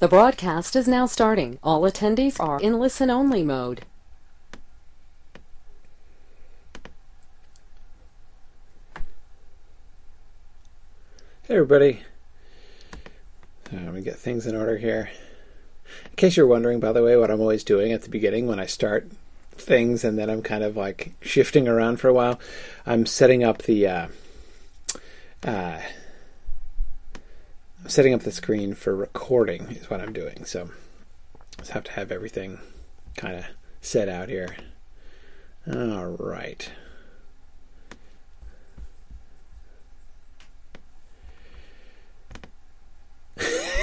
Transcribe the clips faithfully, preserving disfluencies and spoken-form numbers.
The broadcast is now starting. All attendees are in listen-only mode. Hey everybody. Uh, let me get things in order here. In case you're wondering, by the way, what I'm always doing at the beginning when I start things and then I'm kind of like shifting around for a while, I'm setting up the... Uh, uh, I'm setting up the screen for recording is what I'm doing, so just have to have everything kind of set out here. All right.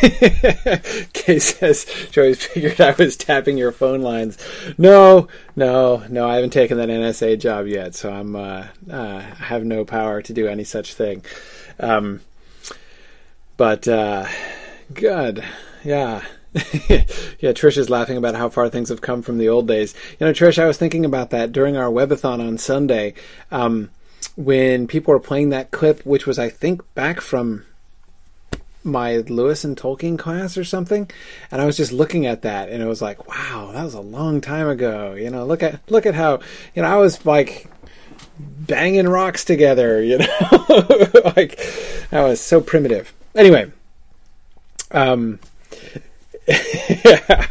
Kay says, Joey figured I was tapping your phone lines. No, no, no, I haven't taken that N S A job yet, so I'm uh, uh, I have no power to do any such thing. Um... But, uh, good. Yeah. Yeah, Trish is laughing about how far things have come from the old days. You know, Trish, I was thinking about that during our webathon on Sunday, um, when people were playing that clip, which was, I think, back from my Lewis and Tolkien class or something. And I was just looking at that and it was like, wow, that was a long time ago. You know, look at, look at how, you know, I was like, banging rocks together, you know, like that was so primitive. Anyway, um, yeah.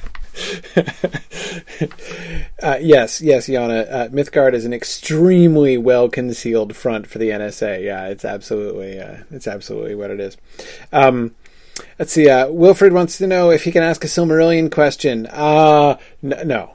uh, yes, yes, Yana, uh, Mythgard is an extremely well-concealed front for the N S A. Yeah, it's absolutely, uh, it's absolutely what it is. Um, let's see. Uh, Wilfred wants to know if he can ask a Silmarillion question. Uh, n- no.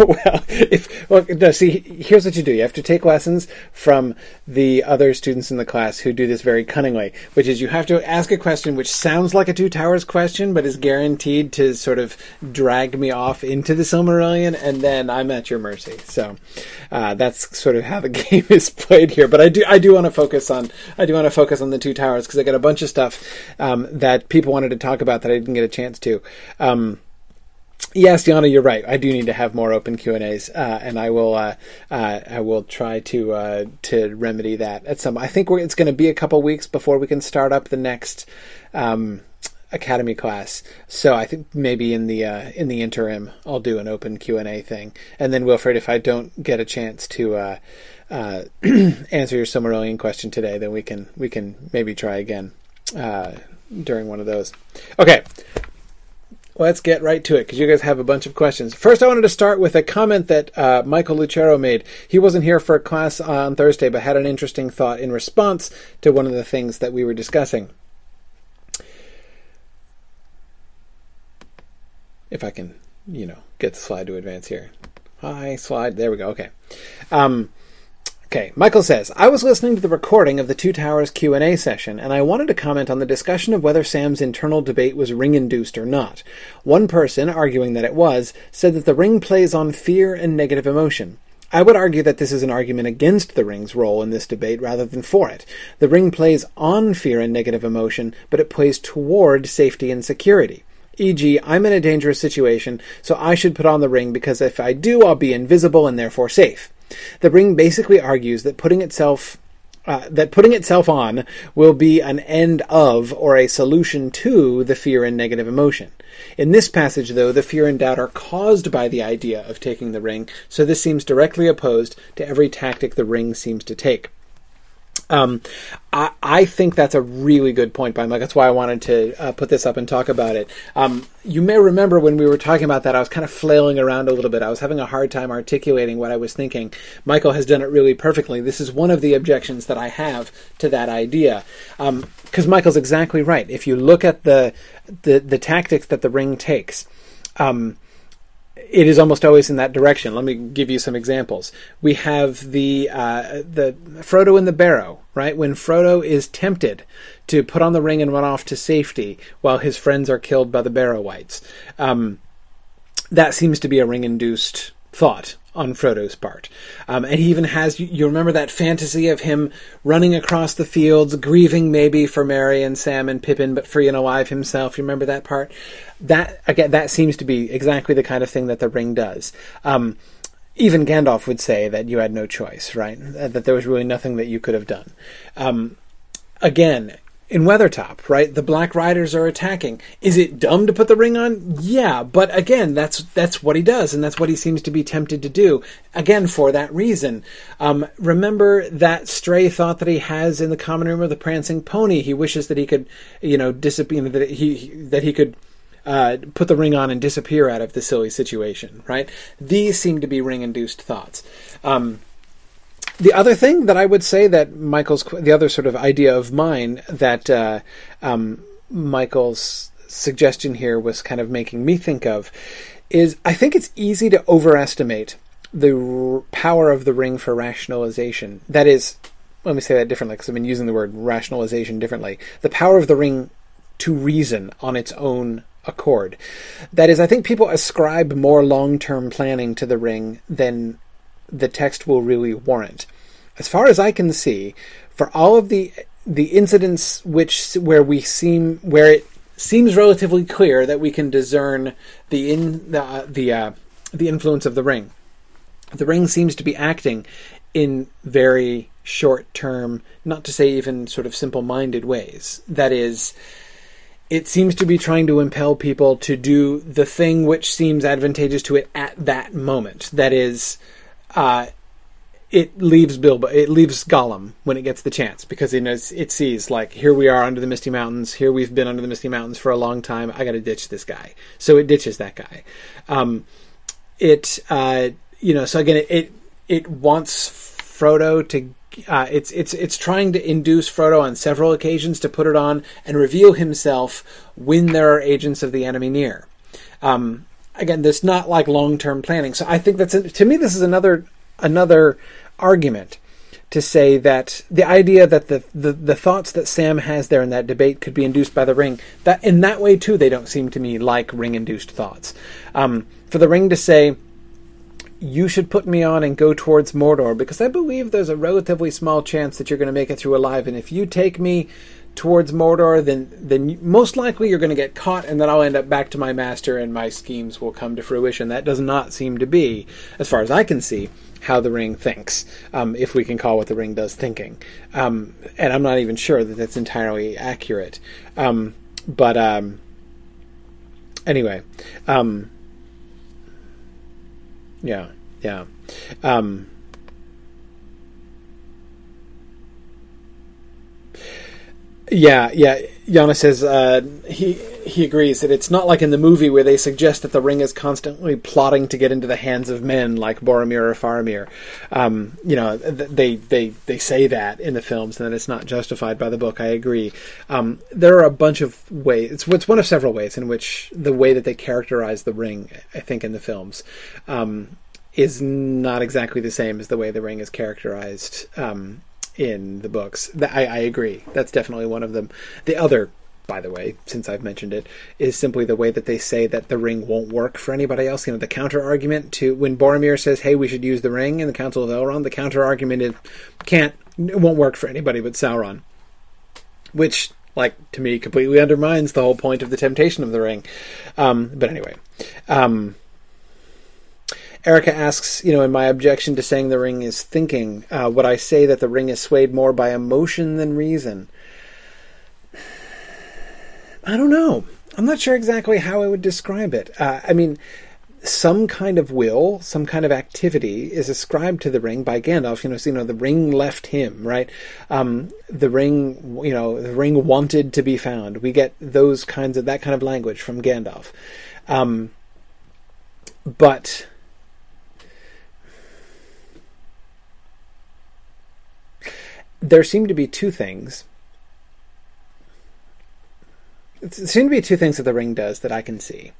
well, if well, no, see, here's what you do. You have to take lessons from the other students in the class who do this very cunningly, which is you have to ask a question which sounds like a Two Towers question, but is guaranteed to sort of drag me off into the Silmarillion, and then I'm at your mercy. So uh, that's sort of how the game is played here. But I do, I do want to focus on, I do want to focus on the Two Towers because I got a bunch of stuff um, that people wanted to talk about that I didn't get a chance to. Um, Yes, Yana, you're right. I do need to have more open Q and A's, uh, and I will. Uh, uh, I will try to uh, to remedy that at some. I think we're, it's going to be a couple weeks before we can start up the next um, academy class. So I think maybe in the uh, in the interim, I'll do an open Q and A thing, and then Wilfred, if I don't get a chance to uh, uh, answer your Silmarillion question today, then we can we can maybe try again uh, during one of those. Okay. Let's get right to it, because you guys have a bunch of questions. First, I wanted to start with a comment that uh, Michael Lucero made. He wasn't here for class on Thursday, but had an interesting thought in response to one of the things that we were discussing. If I can, you know, get the slide to advance here. Hi, slide. There we go. Okay. Um, Okay, Michael says, I was listening to the recording of the Two Towers Q and A session, and I wanted to comment on the discussion of whether Sam's internal debate was ring-induced or not. One person, arguing that it was, said that the ring plays on fear and negative emotion. I would argue that this is an argument against the ring's role in this debate rather than for it. The ring plays on fear and negative emotion, but it plays toward safety and security. for example, I'm in a dangerous situation, so I should put on the ring because if I do, I'll be invisible and therefore safe. The ring basically argues that putting itself uh, that putting itself on will be an end of or a solution to the fear and negative emotion. In this passage, though, the fear and doubt are caused by the idea of taking the ring, so this seems directly opposed to every tactic the ring seems to take. Um, I, I think that's a really good point by Mike. That's why I wanted to uh, put this up and talk about it. Um, you may remember when we were talking about that, I was kind of flailing around a little bit. I was having a hard time articulating what I was thinking. Michael has done it really perfectly. This is one of the objections that I have to that idea. Um, because Michael's exactly right. If you look at the, the, the tactics that the ring takes, um, it is almost always in that direction. Let me give you some examples. We have the uh, the Frodo and the Barrow, right? When Frodo is tempted to put on the ring and run off to safety while his friends are killed by the Barrowites. Um, that seems to be a ring-induced thought on Frodo's part. Um, and he even has, you remember that fantasy of him running across the fields, grieving maybe for Merry and Sam and Pippin, but free and alive himself. You remember that part? That, again, that seems to be exactly the kind of thing that the ring does. Um, even Gandalf would say that you had no choice, right? That there was really nothing that you could have done. Um, again, in Weathertop, right? The Black Riders are attacking. Is it dumb to put the ring on? Yeah, but again, that's that's what he does, and that's what he seems to be tempted to do. Again, for that reason. Um, remember that stray thought that he has in the common room of the Prancing Pony. He wishes that he could, you know, disappear, that he that he could uh, put the ring on and disappear out of the silly situation, right? These seem to be ring-induced thoughts. Um, The other thing that I would say that Michael's, the other sort of idea of mine that uh, um, Michael's suggestion here was kind of making me think of is I think it's easy to overestimate the r- power of the ring for rationalization. That is, let me say that differently because I've been using the word rationalization differently. The power of the ring to reason on its own accord. That is, I think people ascribe more long-term planning to the ring than the text will really warrant. As far as I can see, for all of the the incidents which where we seem where it seems relatively clear that we can discern the in the uh, the uh, the influence of the ring, the ring seems to be acting in very short-term, not to say even sort of simple-minded ways. That is, it seems to be trying to impel people to do the thing which seems advantageous to it at that moment. That is, Uh, it leaves Bilbo, it leaves Gollum when it gets the chance, because it knows, it sees, like, here we are under the Misty Mountains, here we've been under the Misty Mountains for a long time, I gotta ditch this guy. So it ditches that guy. Um, it, uh, you know, so again, it, it, it wants Frodo to, uh, it's, it's, it's trying to induce Frodo on several occasions to put it on and reveal himself when there are agents of the enemy near. Um, Again, there's not like long-term planning. So I think that's, a, to me, this is another another argument to say that the idea that the, the, the thoughts that Sam has there in that debate could be induced by the ring, that in that way, too, they don't seem to me like ring-induced thoughts. Um, for the ring to say, you should put me on and go towards Mordor, because I believe there's a relatively small chance that you're going to make it through alive, and if you take me towards Mordor, then then most likely you're going to get caught, and then I'll end up back to my master and my schemes will come to fruition. That does not seem to be, as far as I can see, how the ring thinks, um, if we can call what the ring does thinking. Um, and I'm not even sure that that's entirely accurate. Um, but um, anyway, um, yeah, yeah. Um, Yeah, yeah. Yannis says uh, he he agrees that it's not like in the movie where they suggest that the ring is constantly plotting to get into the hands of men like Boromir or Faramir. Um, you know, they they they say that in the films, and that it's not justified by the book. I agree. Um, there are a bunch of ways. It's it's one of several ways in which the way that they characterize the ring, I think, in the films, um, is not exactly the same as the way the ring is characterized Um, in the books. I, I agree. That's definitely one of them. The other, by the way, since I've mentioned it, is simply the way that they say that the ring won't work for anybody else. You know, the counter-argument to when Boromir says, hey, we should use the ring in the Council of Elrond, the counter-argument is, can't, it won't work for anybody but Sauron. Which, like, to me, completely undermines the whole point of the temptation of the ring. Um, but anyway. Um, Erica asks, you know, in my objection to saying the ring is thinking, uh, would I say that the ring is swayed more by emotion than reason? I don't know. I'm not sure exactly how I would describe it. Uh, I mean, some kind of will, some kind of activity is ascribed to the ring by Gandalf. You know, so, you know, the ring left him, right? Um, the ring, you know, the ring wanted to be found. We get those kinds of, that kind of language from Gandalf. Um, but... There seem to be two things. There seem to be two things that the ring does that I can see,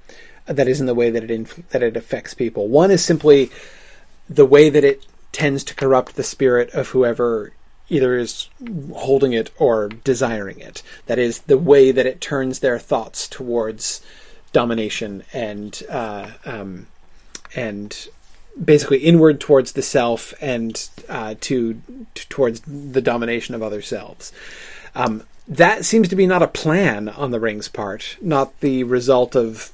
that is in the way that it inf- that it affects people. One is simply the way that it tends to corrupt the spirit of whoever either is holding it or desiring it. That is the way that it turns their thoughts towards domination and uh, um, and. basically inward towards the self and uh, to, to towards the domination of other selves. Um, that seems to be not a plan on the ring's part, not the result of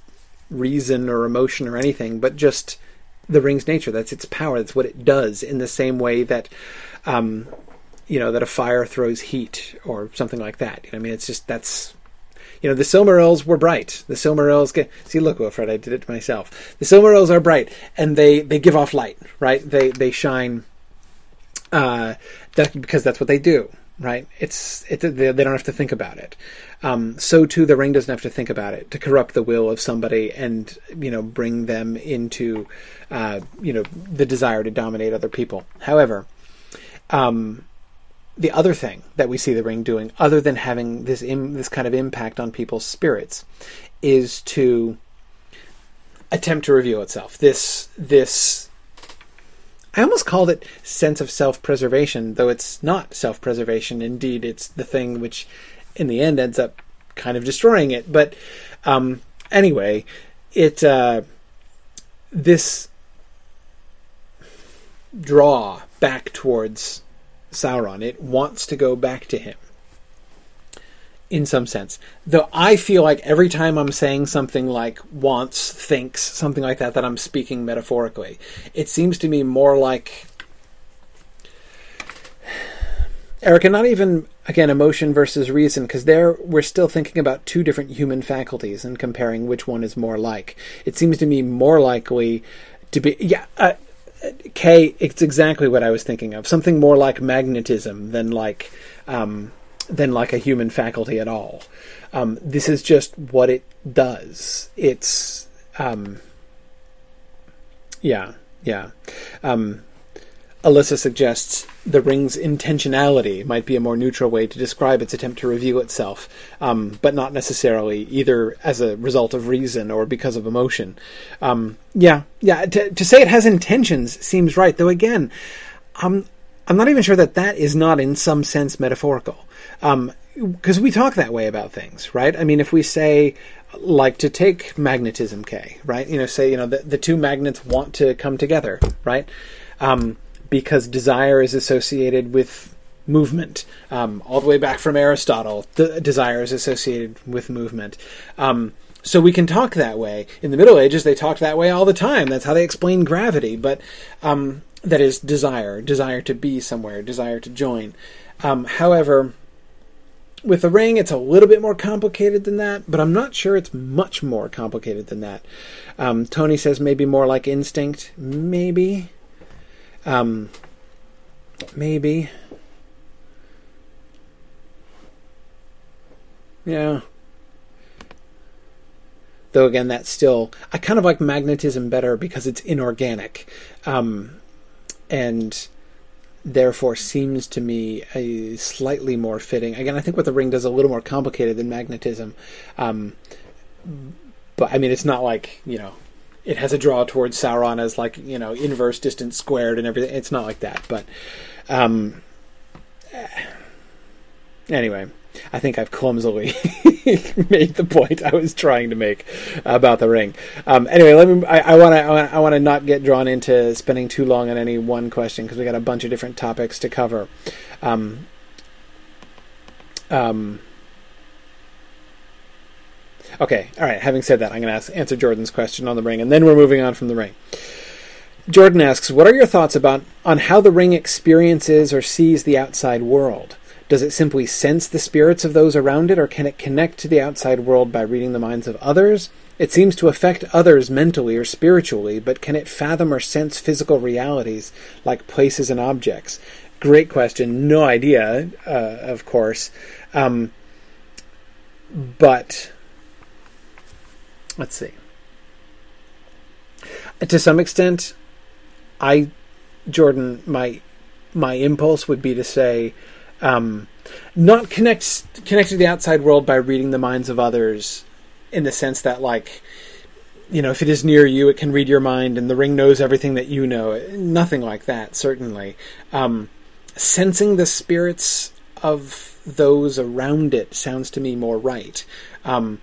reason or emotion or anything, but just the ring's nature. That's its power. That's what it does, in the same way that um, you know, that a fire throws heat or something like that. I mean, it's just, that's, you know, the Silmarils were bright. The Silmarils get, see, look, Wilfred, I did it to myself. The Silmarils are bright, and they, they give off light, right? They they shine uh, that, because that's what they do, right? It's it, they, they don't have to think about it. Um, so too, the ring doesn't have to think about it to corrupt the will of somebody and, you know, bring them into, uh, you know, the desire to dominate other people. However, um, the other thing that we see the ring doing, other than having this im- this kind of impact on people's spirits, is to attempt to reveal itself. This this I almost called it sense of self-preservation, though it's not self-preservation. Indeed, it's the thing which, in the end, ends up kind of destroying it. But um, anyway, it uh, this draw back towards Sauron. It wants to go back to him in some sense. Though I feel like every time I'm saying something like wants, thinks, something like that, that I'm speaking metaphorically. It seems to me more like, Erica, not even, again, emotion versus reason, because there we're still thinking about two different human faculties and comparing which one is more like. It seems to me more likely to be... Yeah, uh, Kay, it's exactly what I was thinking of. Something more like magnetism than like um, than like a human faculty at all. Um, this is just what it does. It's um, yeah, yeah. Um, Alyssa suggests the ring's intentionality might be a more neutral way to describe its attempt to reveal itself, um, but not necessarily either as a result of reason or because of emotion. Um, yeah, yeah. To, to say it has intentions seems right, though. Again, um, I'm not even sure that that is not in some sense metaphorical, because um, we talk that way about things, right? I mean, if we say, like, to take magnetism, Kay, right? You know, say, you know, the, the two magnets want to come together, right? Um, because desire is associated with movement. Um, all the way back from Aristotle, de- desire is associated with movement. Um, so we can talk that way. In the Middle Ages, they talked that way all the time. That's how they explained gravity. But um, that is desire, desire to be somewhere, desire to join. Um, however, with the ring, it's a little bit more complicated than that, but I'm not sure it's much more complicated than that. Um, Tony says maybe more like instinct. Maybe. Um, maybe. Yeah. Though again, that's still, I kind of like magnetism better because it's inorganic. Um, and therefore seems to me a slightly more fitting. Again, I think what the ring does is a little more complicated than magnetism. Um, but I mean, it's not like, you know, it has a draw towards Sauron as, like, you know, inverse distance squared and everything. It's not like that, but um, anyway, I think I've clumsily made the point I was trying to make about the ring. Um, anyway, let me. I want to. I want to not get drawn into spending too long on any one question because we got a bunch of different topics to cover. Um. um Okay, all right, having said that, I'm going to ask, answer Jordan's question on the ring, and then we're moving on from the ring. Jordan asks, what are your thoughts about on how the ring experiences or sees the outside world? Does it simply sense the spirits of those around it, or can it connect to the outside world by reading the minds of others? It seems to affect others mentally or spiritually, but can it fathom or sense physical realities like places and objects? Great question. No idea, uh, of course. Um, but... Let's see. To some extent, I, Jordan, my my impulse would be to say, um, not connect connect to the outside world by reading the minds of others, in the sense that, like, you know, if it is near you, it can read your mind, and the ring knows everything that you know. Nothing like that, certainly. Um, sensing the spirits of those around it sounds to me more right. Um,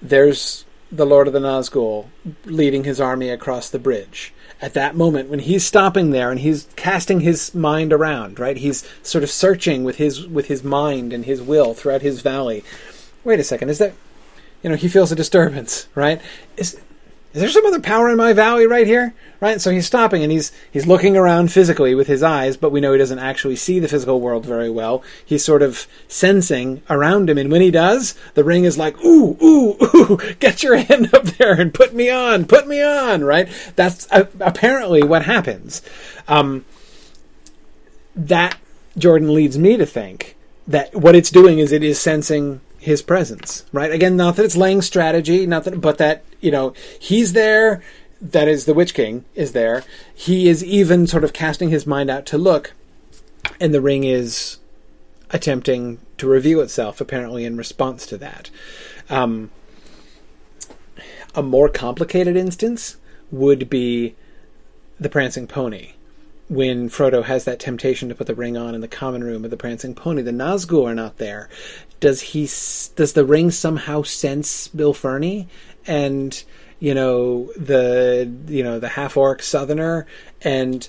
there's the Lord of the Nazgûl leading his army across the bridge. At that moment, when he's stopping there and he's casting his mind around, right? He's sort of searching with his with his mind and his will throughout his valley. Wait a second, is that... You know, he feels a disturbance, right? Is is there some other power in my valley right here? Right? So he's stopping and he's he's looking around physically with his eyes, but we know he doesn't actually see the physical world very well. He's sort of sensing around him, and when he does, the ring is like, ooh, ooh, ooh, get your hand up there and put me on, put me on, right? That's uh, apparently what happens. Um, that, Jordan, leads me to think that what it's doing is it is sensing his presence, right? Again, not that it's laying strategy, not that, but that, you know, he's there, that is, the Witch King is there. He is even sort of casting his mind out to look, and the ring is attempting to reveal itself, apparently, in response to that. Um, a more complicated instance would be the Prancing Pony. When Frodo has that temptation to put the ring on in the common room of the Prancing Pony, the Nazgûl are not there. Does he? Does the ring somehow sense Bill Fernie and you know the you know the half orc Southerner, and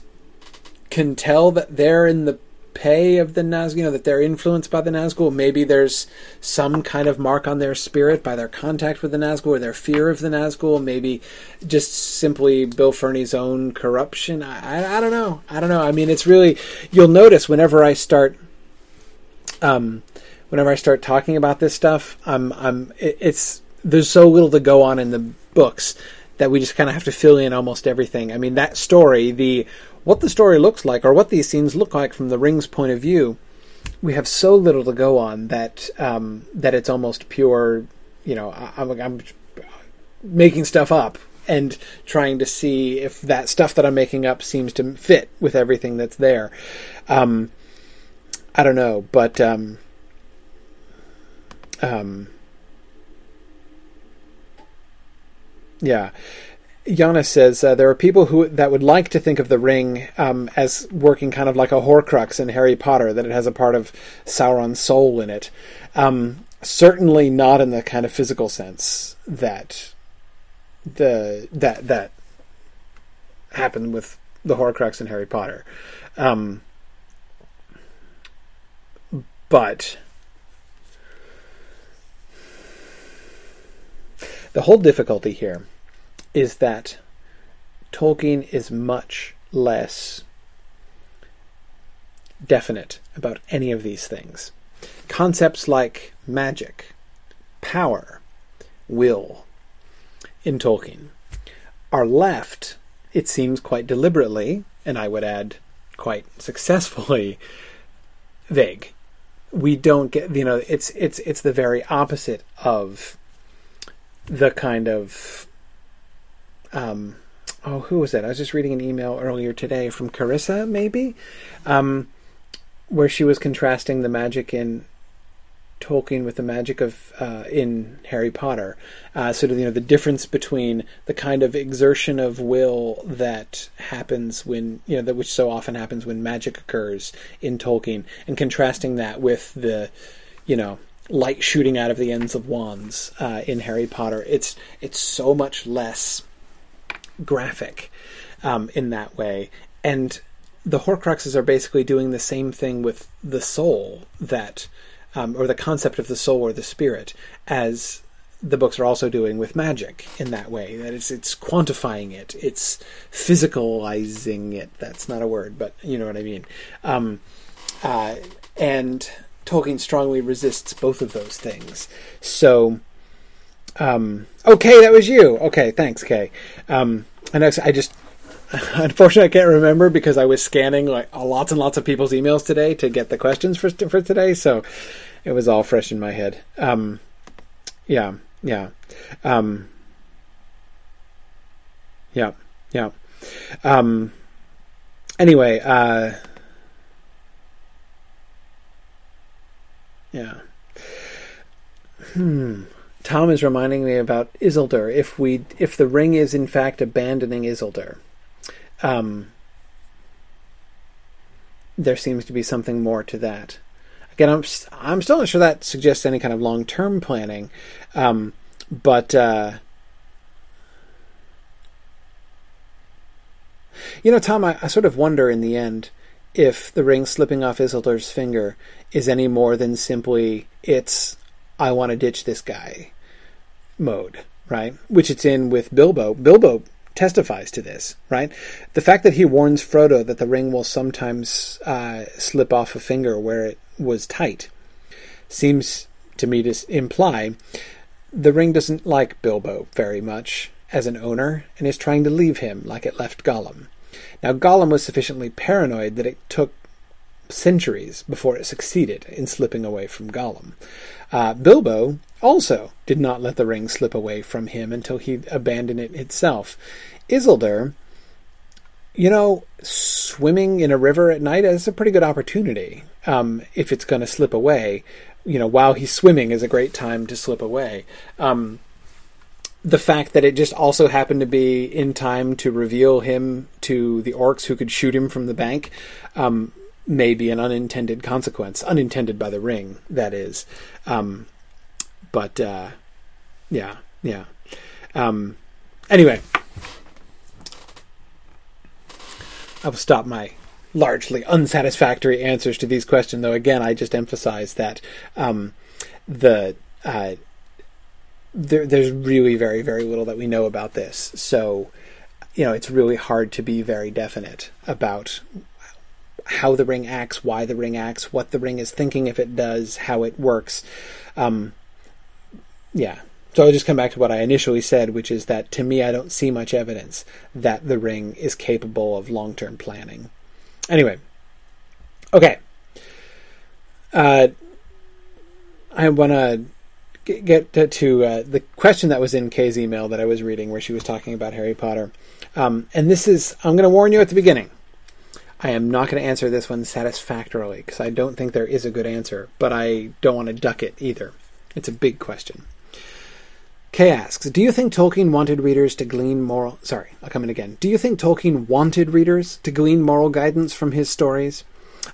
can tell that they're in the pay of the Nazgûl, you know, that they're influenced by the Nazgûl? Maybe there's some kind of mark on their spirit by their contact with the Nazgûl or their fear of the Nazgûl. Maybe just simply Bill Fernie's own corruption. I, I, I don't know. I don't know. I mean, it's really, you'll notice whenever I start, um, whenever I start talking about this stuff, I'm, I'm, it, it's, there's so little to go on in the books that we just kind of have to fill in almost everything. I mean, that story, the what the story looks like, or what these scenes look like from the ring's point of view, we have so little to go on that um, that it's almost pure, you know, I, I'm, I'm making stuff up and trying to see if that stuff that I'm making up seems to fit with everything that's there. Um, I don't know, but... Um, um, yeah... Yannis says, uh, there are people who that would like to think of the ring um, as working kind of like a Horcrux in Harry Potter, that it has a part of Sauron's soul in it. Um, certainly not in the kind of physical sense that the that that happened with the Horcrux in Harry Potter. Um, but... the whole difficulty here is that Tolkien is much less definite about any of these things. Concepts like magic, power, will, in Tolkien are left, it seems quite deliberately, and I would add quite successfully, vague. We don't get, you know, it's it's it's the very opposite of the kind of... Um, oh, who was that? I was just reading an email earlier today from Carissa, maybe, um, where she was contrasting the magic in Tolkien with the magic of uh, in Harry Potter. Uh, sort of, you know, the difference between the kind of exertion of will that happens when, you know, that which so often happens when magic occurs in Tolkien, and contrasting that with the, you know, light shooting out of the ends of wands uh, in Harry Potter. It's it's so much less graphic um, in that way, and the Horcruxes are basically doing the same thing with the soul that um, or the concept of the soul or the spirit, as the books are also doing with magic in that way, that it's it's quantifying it, it's physicalizing it. That's not a word, but you know what I mean. Um, uh, and Tolkien strongly resists both of those things. So Um, okay, that was you. Okay, thanks, Kay. Um, and I, I just, unfortunately, I can't remember because I was scanning like lots and lots of people's emails today to get the questions for for today, so it was all fresh in my head. Um, yeah, yeah, um, yeah, yeah. Um, anyway, uh, yeah. Hmm. Tom is reminding me about Isildur. If we, if the ring is in fact abandoning Isildur, um, there seems to be something more to that. Again, I'm I'm still not sure that suggests any kind of long-term planning, um, but uh, you know, Tom, I, I sort of wonder in the end if the ring slipping off Isildur's finger is any more than simply it's, I want to ditch this guy mode, right? Which it's in with Bilbo. Bilbo testifies to this, right? The fact that he warns Frodo that the ring will sometimes uh, slip off a finger where it was tight seems to me to imply the ring doesn't like Bilbo very much as an owner and is trying to leave him like it left Gollum. Now, Gollum was sufficiently paranoid that it took centuries before it succeeded in slipping away from Gollum. Uh, Bilbo also did not let the ring slip away from him until he abandoned it itself. Isildur, you know, swimming in a river at night is a pretty good opportunity. Um, if it's going to slip away, you know, while he's swimming is a great time to slip away. Um, the fact that it just also happened to be in time to reveal him to the orcs who could shoot him from the bank, um, may be an unintended consequence, unintended by the ring, that is. Um, but, uh, yeah, yeah. Um, anyway, I will stop my largely unsatisfactory answers to these questions, though, again, I just emphasize that um, the uh, there, there's really very, very little that we know about this. So, you know, it's really hard to be very definite about how the ring acts, why the ring acts, what the ring is thinking if it does, how it works. Um, yeah. So I'll just come back to what I initially said, which is that to me, I don't see much evidence that the ring is capable of long-term planning. Anyway. Okay. Uh, I want to get to, to uh, the question that was in Kay's email that I was reading where she was talking about Harry Potter. Um, and this is, I'm going to warn you at the beginning. I am not going to answer this one satisfactorily because I don't think there is a good answer, but I don't want to duck it either. It's a big question. Kay asks, do you think Tolkien wanted readers to glean moral... Sorry, I'll come in again. Do you think Tolkien wanted readers to glean moral guidance from his stories?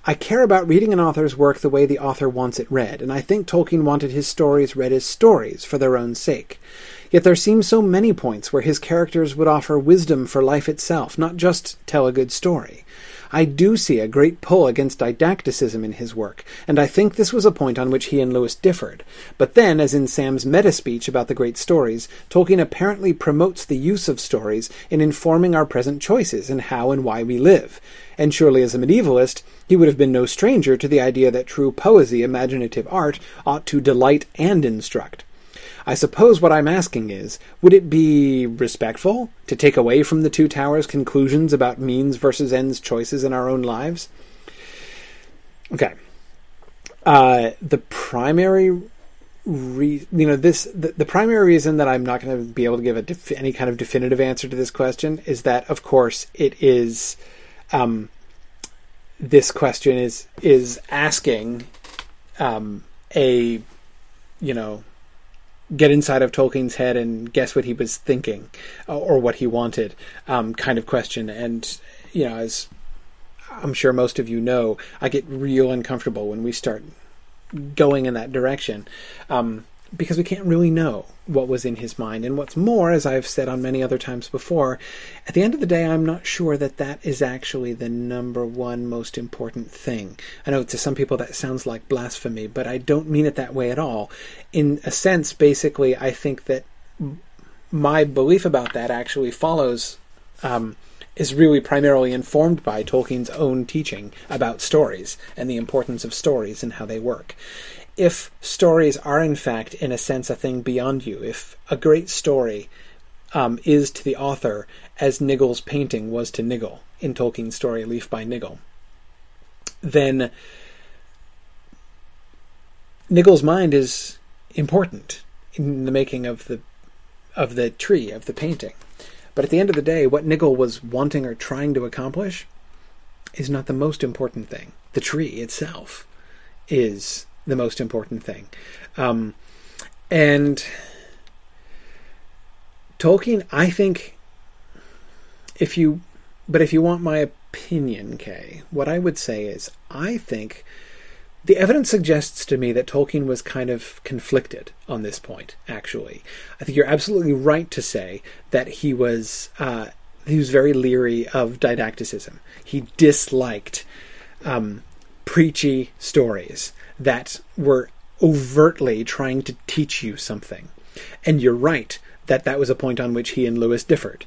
I care about reading an author's work the way the author wants it read, and I think Tolkien wanted his stories read as stories for their own sake. Yet there seem so many points where his characters would offer wisdom for life itself, not just tell a good story. I do see a great pull against didacticism in his work, and I think this was a point on which he and Lewis differed. But then, as in Sam's meta-speech about the great stories, Tolkien apparently promotes the use of stories in informing our present choices and how and why we live. And surely as a medievalist, he would have been no stranger to the idea that true poesy, imaginative art, ought to delight and instruct. I suppose what I'm asking is, would it be respectful to take away from the Two Towers' conclusions about means versus ends choices in our own lives? Okay. Uh, the primary... Re- you know, this the, the primary reason that I'm not going to be able to give a def- any kind of definitive answer to this question is that, of course, it is... Um, this question is, is asking um, a, you know... get inside of Tolkien's head and guess what he was thinking or what he wanted um, kind of question. And, you know, as I'm sure most of you know, I get real uncomfortable when we start going in that direction um, because we can't really know what was in his mind. And what's more, as I've said on many other times before, at the end of the day, I'm not sure that that is actually the number one most important thing. I know to some people that sounds like blasphemy, but I don't mean it that way at all. In a sense, basically, I think that my belief about that actually follows, um, is really primarily informed by Tolkien's own teaching about stories and the importance of stories and how they work. If stories are, in fact, in a sense, a thing beyond you, if a great story um, is to the author as Nigel's painting was to Nigel in Tolkien's story Leaf by Nigel, then Nigel's mind is important in the making of the of the tree, of the painting. But at the end of the day, what Nigel was wanting or trying to accomplish is not the most important thing. The tree itself is the most important thing. Um, and Tolkien, I think, if you, but if you want my opinion, Kay, what I would say is, I think the evidence suggests to me that Tolkien was kind of conflicted on this point, actually. I think you're absolutely right to say that he was, uh, he was very leery of didacticism. He disliked um, preachy stories that were overtly trying to teach you something. And you're right that that was a point on which he and Lewis differed.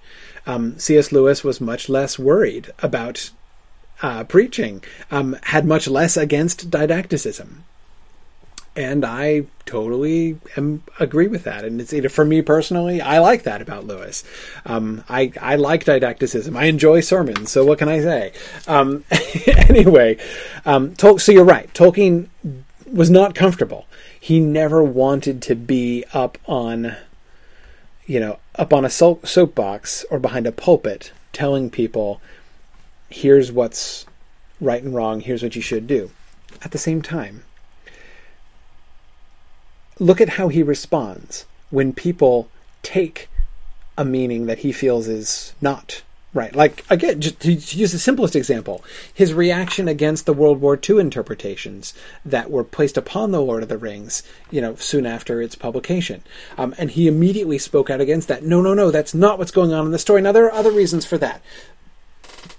Um, C S Lewis was much less worried about uh, preaching, um, had much less against didacticism. And I totally am, agree with that. And it's either for me personally, I like that about Lewis. Um, I, I like didacticism. I enjoy sermons. So what can I say? Um, anyway, um, Tol- so you're right. Tolkien was not comfortable. He never wanted to be up on, you know, up on a so- soapbox or behind a pulpit telling people, here's what's right and wrong. Here's what you should do. At the same time, look at how he responds when people take a meaning that he feels is not right. Like, again, just to use the simplest example, his reaction against the World War Two interpretations that were placed upon The Lord of the Rings, you know, soon after its publication. Um, and he immediately spoke out against that. No, no, no, that's not what's going on in the story. Now, there are other reasons for that.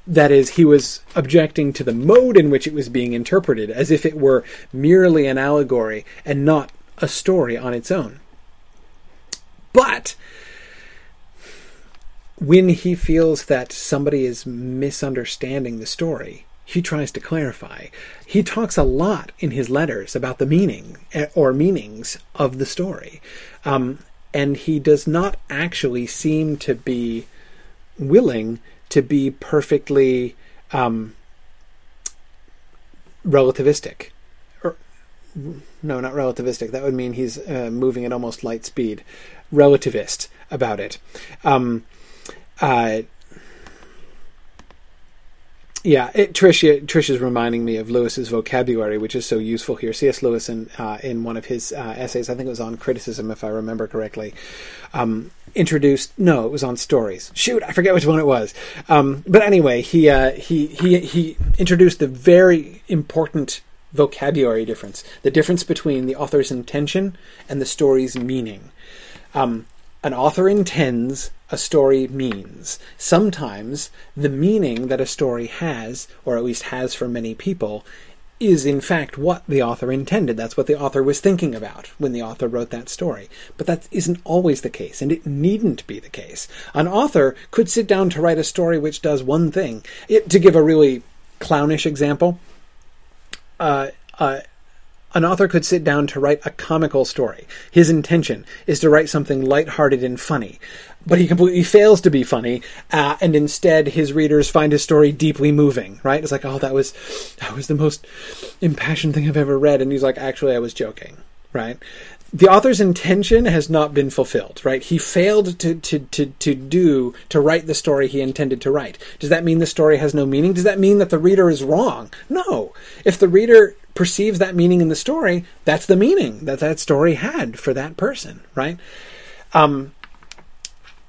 That is, he was objecting to the mode in which it was being interpreted, as if it were merely an allegory and not a story on its own. But when he feels that somebody is misunderstanding the story, he tries to clarify. He talks a lot in his letters about the meaning or meanings of the story. Um, and he does not actually seem to be willing to be perfectly um, relativistic. No, not relativistic. That would mean he's uh, moving at almost light speed. Relativist about it. Um, uh, yeah, it, Trish, Trish is reminding me of Lewis's vocabulary, which is so useful here. C S. Lewis, in, uh, in one of his uh, essays, I think it was on criticism, if I remember correctly, um, introduced... No, it was on stories. Shoot, I forget which one it was. Um, but anyway, he, uh, he, he, he introduced the very important vocabulary difference, the difference between the author's intention and the story's meaning. Um, an author intends, a story means. Sometimes the meaning that a story has, or at least has for many people, is in fact what the author intended. That's what the author was thinking about when the author wrote that story. But that isn't always the case, and it needn't be the case. An author could sit down to write a story which does one thing. It, to give a really clownish example, Uh, uh, an author could sit down to write a comical story. His intention is to write something lighthearted and funny, but he completely fails to be funny, uh, and instead his readers find his story deeply moving, right? It's like, oh, that was that was the most impassioned thing I've ever read, and he's like, actually, I was joking, right? The author's intention has not been fulfilled, right? He failed to, to, to, to do, to write the story he intended to write. Does that mean the story has no meaning? Does that mean that the reader is wrong? No. If the reader perceives that meaning in the story, that's the meaning that that story had for that person, right? Um,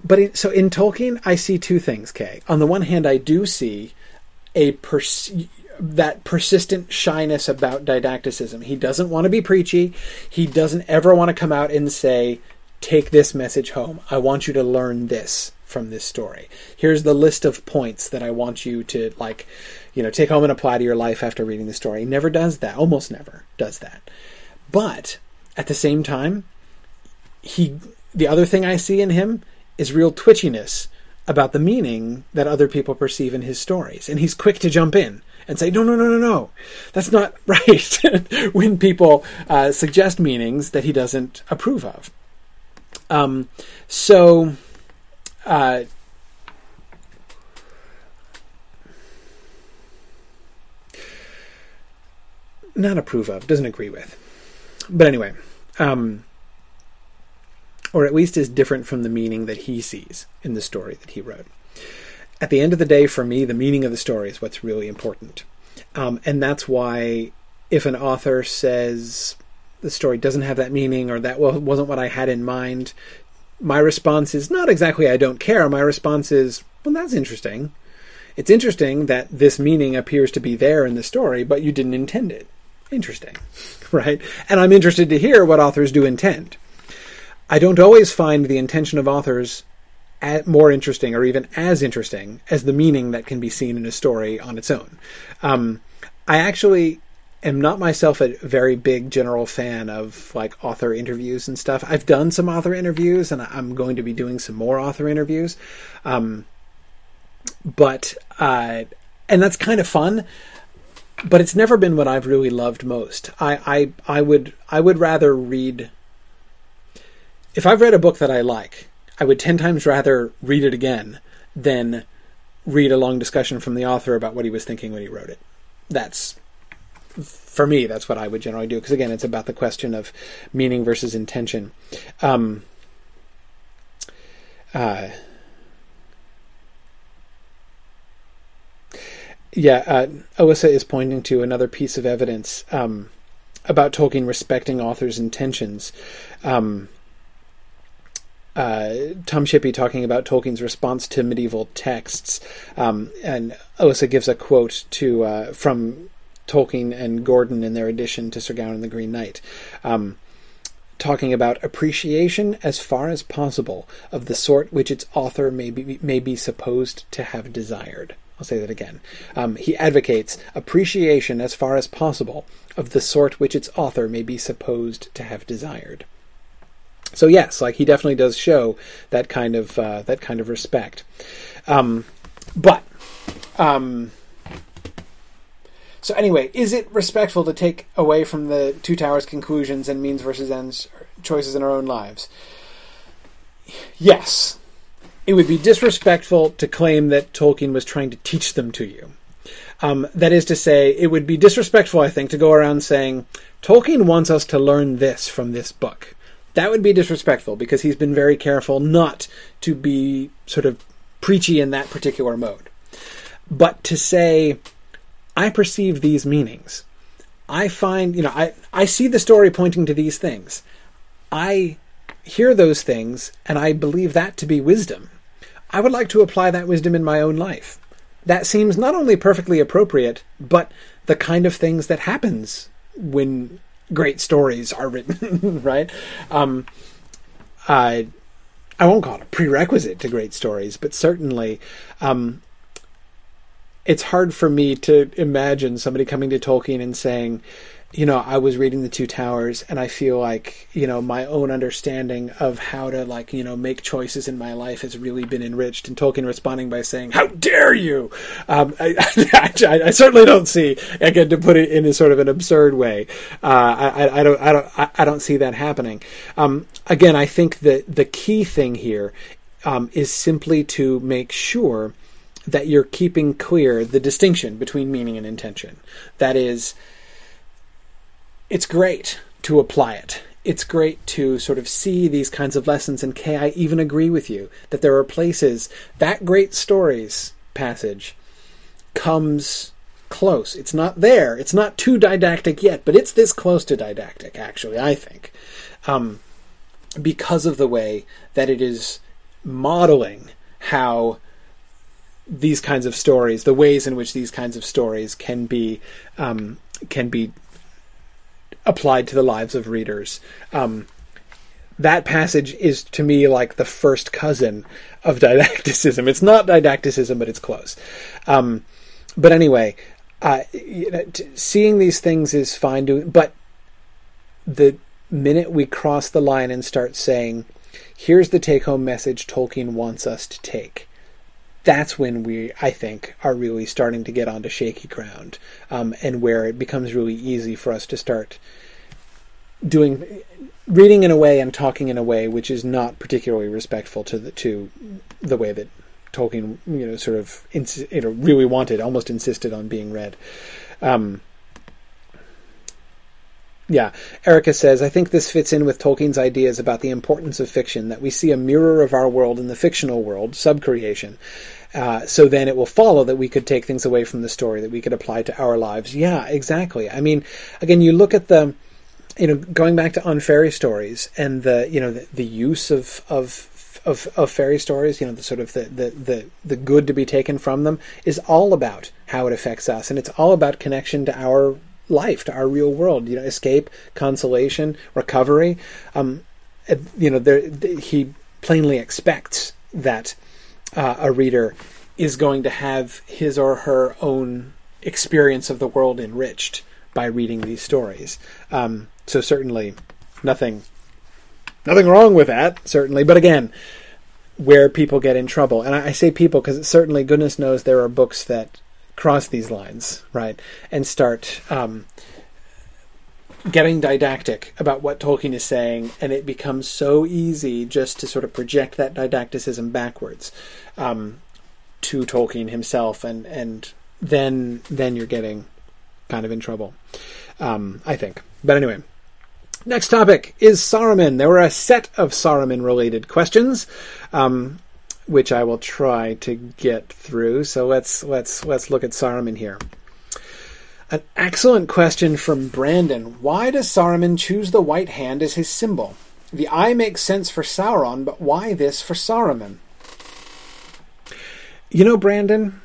but in, so in Tolkien, I see two things, Kay. On the one hand, I do see a pers- that persistent shyness about didacticism. He doesn't want to be preachy. He doesn't ever want to come out and say, take this message home. I want you to learn this from this story. Here's the list of points that I want you to, like, you know, take home and apply to your life after reading the story. He never does that. Almost never does that. But at the same time, he, the other thing I see in him is real twitchiness about the meaning that other people perceive in his stories. And he's quick to jump in and say, no, no, no, no, no, that's not right, when people uh, suggest meanings that he doesn't approve of. Um, so, uh, not approve of, doesn't agree with. But anyway, um, or at least is different from the meaning that he sees in the story that he wrote. At the end of the day, for me, the meaning of the story is what's really important. Um, and that's why if an author says the story doesn't have that meaning or that wasn't what I had in mind, my response is not exactly I don't care. My response is, well, that's interesting. It's interesting that this meaning appears to be there in the story, but you didn't intend it. Interesting, right? And I'm interested to hear what authors do intend. I don't always find the intention of authors more interesting or even as interesting as the meaning that can be seen in a story on its own. Um, I actually am not myself a very big general fan of like author interviews and stuff. I've done some author interviews, and I'm going to be doing some more author interviews. Um, but, uh, and that's kind of fun, but it's never been what I've really loved most. I, I, I would, I would rather read, if I've read a book that I like, I would ten times rather read it again than read a long discussion from the author about what he was thinking when he wrote it. That's, for me, that's what I would generally do. Because again, it's about the question of meaning versus intention. Um, uh, yeah, uh, Alyssa is pointing to another piece of evidence um, about Tolkien respecting authors' intentions. Um, Uh, Tom Shippey talking about Tolkien's response to medieval texts. Um, and Alyssa gives a quote to uh, from Tolkien and Gordon in their edition to Sir Gawain and the Green Knight, um, talking about appreciation as far as possible of the sort which its author may be, may be supposed to have desired. I'll say that again. Um, he advocates appreciation as far as possible of the sort which its author may be supposed to have desired. So yes, like he definitely does show that kind of uh, that kind of respect, um, but um, so anyway, is it respectful to take away from the Two Towers conclusions and means versus ends choices in our own lives? Yes, it would be disrespectful to claim that Tolkien was trying to teach them to you. Um, that is to say, it would be disrespectful, I think, to go around saying Tolkien wants us to learn this from this book. That would be disrespectful because he's been very careful not to be sort of preachy in that particular mode. But to say, I perceive these meanings. I find, you know, I, I see the story pointing to these things. I hear those things, and I believe that to be wisdom. I would like to apply that wisdom in my own life. That seems not only perfectly appropriate, but the kind of things that happens when great stories are written, right? Um, I, I won't call it a prerequisite to great stories, but certainly um, it's hard for me to imagine somebody coming to Tolkien and saying, you know, I was reading The Two Towers and I feel like, you know, my own understanding of how to, like, you know, make choices in my life has really been enriched. And Tolkien responding by saying, how dare you? Um, I, I, I certainly don't see, again, to put it in a sort of an absurd way. Uh, I, I don't, I don't, I don't see that happening. Um, again, I think that the key thing here um, is simply to make sure that you're keeping clear the distinction between meaning and intention. That is, it's great to apply it. It's great to sort of see these kinds of lessons. And Kay, I even agree with you that there are places that great stories passage comes close. It's not there. It's not too didactic yet, but it's this close to didactic, actually, I think, um, because of the way that it is modeling how these kinds of stories, the ways in which these kinds of stories can be, um, can be, applied to the lives of readers. Um, that passage is, to me, like the first cousin of didacticism. It's not didacticism, but it's close. Um, but anyway, uh, you know, t- seeing these things is fine, to, but the minute we cross the line and start saying, here's the take-home message Tolkien wants us to take, that's when we, I think, are really starting to get onto shaky ground, um, and where it becomes really easy for us to start doing, reading in a way and talking in a way which is not particularly respectful to the to the way that Tolkien, you know, sort of, ins- you know, really wanted, almost insisted on being read. Um, Yeah, Erica says, I think this fits in with Tolkien's ideas about the importance of fiction, that we see a mirror of our world in the fictional world, subcreation. Uh, so then it will follow that we could take things away from the story that we could apply to our lives. Yeah, exactly. I mean, again, you look at the, you know, going back to on fairy stories and the, you know, the, the use of, of Of, of fairy stories, you know, the sort of the, the, the, the good to be taken from them is all about how it affects us. And it's all about connection to our life, to our real world, you know, escape, consolation, recovery. Um, you know, there, he plainly expects that uh, a reader is going to have his or her own experience of the world enriched by reading these stories. Um, so certainly nothing, nothing wrong with that, certainly. But again, where people get in trouble, and I, I say people because certainly goodness knows there are books that cross these lines, right, and start um, getting didactic about what Tolkien is saying, and it becomes so easy just to sort of project that didacticism backwards um, to Tolkien himself, and and then then you're getting kind of in trouble, um, I think. But anyway, next topic is Saruman. There were a set of Saruman-related questions, um, which I will try to get through. So let's let's let's look at Saruman here. An excellent question from Brandon. Why does Saruman choose the white hand as his symbol? The eye makes sense for Sauron, but why this for Saruman? You know, Brandon,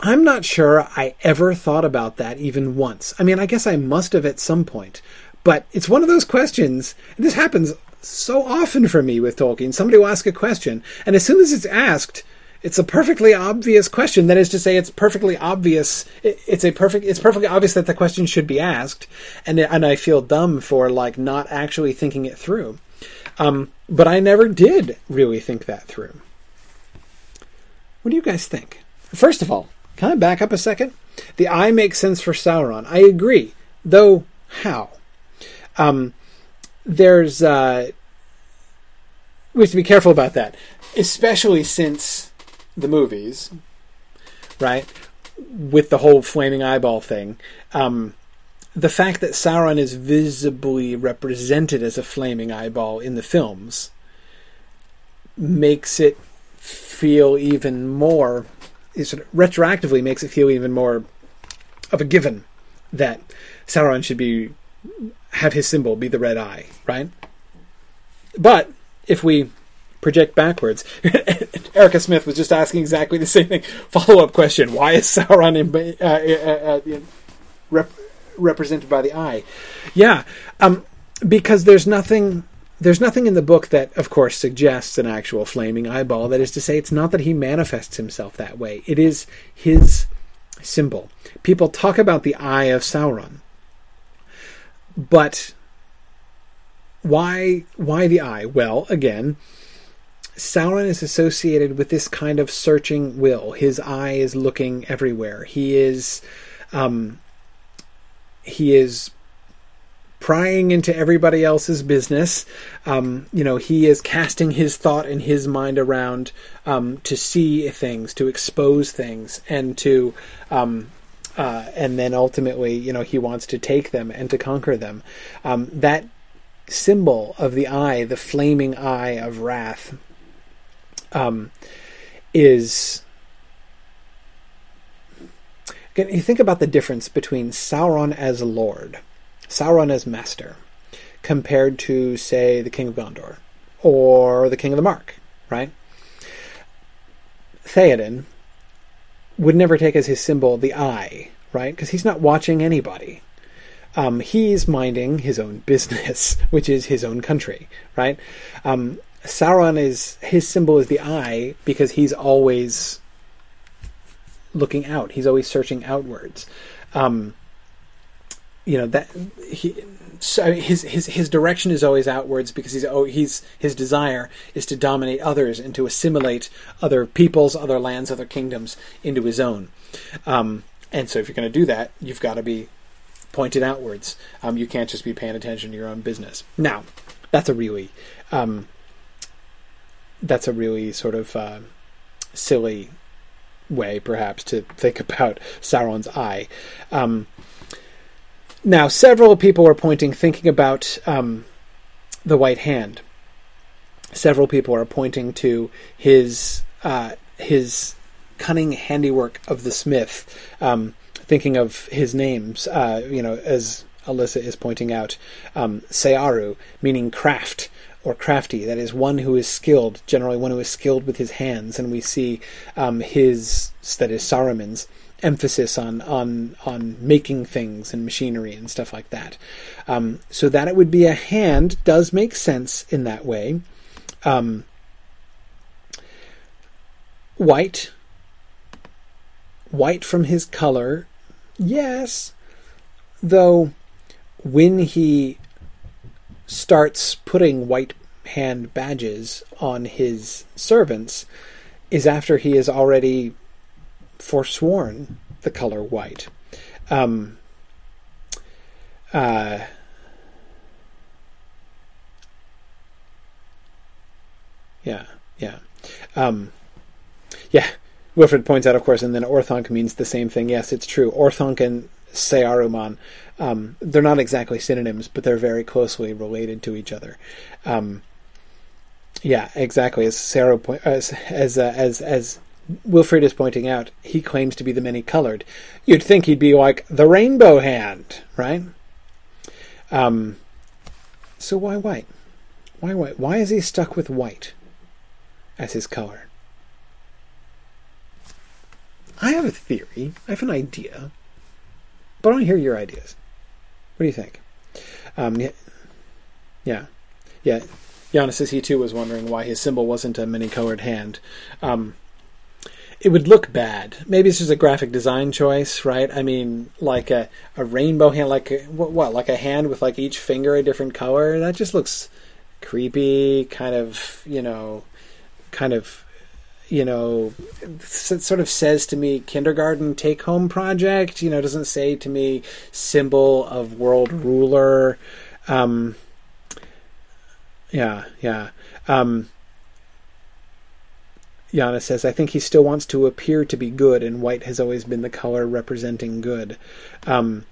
I'm not sure I ever thought about that even once. I mean, I guess I must have at some point. But it's one of those questions, and this happens so often for me with Tolkien. Somebody will ask a question, and as soon as it's asked, it's a perfectly obvious question. That is to say, it's perfectly obvious. It, it's a perfect. It's perfectly obvious that the question should be asked, and and I feel dumb for like not actually thinking it through. Um, but I never did really think that through. What do you guys think? First of all, can I back up a second? The eye makes sense for Sauron. I agree, though. How? Um, there's uh, we have to be careful about that, especially since the movies, right? With the whole flaming eyeball thing, um, the fact that Sauron is visibly represented as a flaming eyeball in the films makes it feel even more. It sort of retroactively makes it feel even more of a given that Sauron should be have his symbol be the red eye, right? But if we project backwards, Erica Smith was just asking exactly the same thing. Follow-up question: why is Sauron in, uh, uh, uh, rep- represented by the eye? Yeah, um, because there's nothing. There's nothing in the book that, of course, suggests an actual flaming eyeball. That is to say, it's not that he manifests himself that way. It is his symbol. People talk about the eye of Sauron. But why, why the eye? Well, again, Sauron is associated with this kind of searching will. His eye is looking everywhere. He is... Um, he is... prying into everybody else's business. Um, you know, he is casting his thought and his mind around um, to see things, to expose things, and to, um, uh, and then ultimately, you know, he wants to take them and to conquer them. Um, that symbol of the eye, the flaming eye of wrath, um, is... Again, you think about the difference between Sauron as Lord, Sauron as master, compared to, say, the King of Gondor, or the King of the Mark, right? Théoden would never take as his symbol the eye, right? Because he's not watching anybody. Um, he's minding his own business, which is his own country, right? Um, Sauron is, his symbol is the eye, because he's always looking out. He's always searching outwards. Um... You know that he, so his his his direction is always outwards because he's oh he's his desire is to dominate others and to assimilate other peoples, other lands, other kingdoms into his own. Um, and so, if you're going to do that, you've got to be pointed outwards. Um, you can't just be paying attention to your own business. Now, that's a really um, that's a really sort of uh, silly way, perhaps, to think about Sauron's eye. Um, Now, several people are pointing, thinking about um, the White Hand. Several people are pointing to his uh, his cunning handiwork of the smith, um, thinking of his names, uh, you know, as Alyssa is pointing out, um, Searu, meaning craft or crafty. That is, one who is skilled, generally one who is skilled with his hands. And we see um, his, that is Saruman's, emphasis on, on on making things and machinery and stuff like that. Um, so that it would be a hand does make sense in that way. Um, white. White from his color. Yes. Though, when he starts putting white hand badges on his servants is after he has already forsworn the color white. Um, uh, yeah, yeah. Um, yeah, Wilfred points out, of course, and then Orthonk means the same thing. Yes, it's true. Orthonk and Saruman, um, they're not exactly synonyms, but they're very closely related to each other. Um, yeah, exactly. As Sarah, point, as as, uh, as as Wilfred is pointing out, he claims to be the many-colored. You'd think he'd be like the rainbow hand, right? Um, so why white? Why white? Why is he stuck with white as his color? I have a theory. I have an idea. But I want to hear your ideas. What do you think? Um, yeah, yeah, yeah. Yannis says he too was wondering why his symbol wasn't a many-colored hand. Um, it would look bad. Maybe it's just a graphic design choice, right? I mean, like a, a rainbow hand, like a, what, what, like a hand with like each finger a different color. That just looks creepy, kind of, you know, kind of. You know, it sort of says to me, kindergarten take-home project, you know, doesn't say to me, symbol of world ruler. Um, yeah, yeah. Um, Yana says, I think he still wants to appear to be good, and white has always been the color representing good. Um,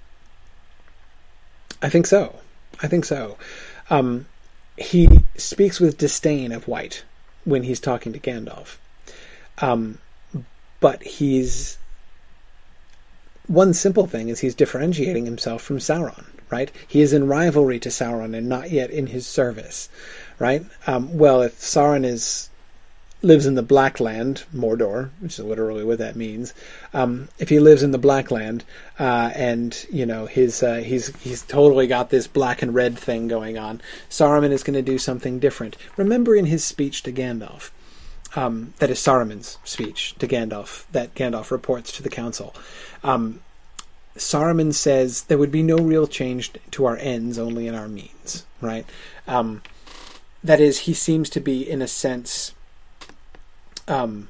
I think so. I think so. Um, he speaks with disdain of white when he's talking to Gandalf. Um, but he's, one simple thing is he's differentiating himself from Sauron, right? He is in rivalry to Sauron and not yet in his service, right? Um, well, if Sauron is, lives in the Black Land, Mordor, which is literally what that means, um, if he lives in the Black Land, uh, and, you know, his, uh, he's, he's totally got this black and red thing going on, Saruman is going to do something different. Remember in his speech to Gandalf, Um, that is Saruman's speech to Gandalf, that Gandalf reports to the council. Um, Saruman says there would be no real change to our ends, only in our means, right? Um, that is, he seems to be, in a sense, um,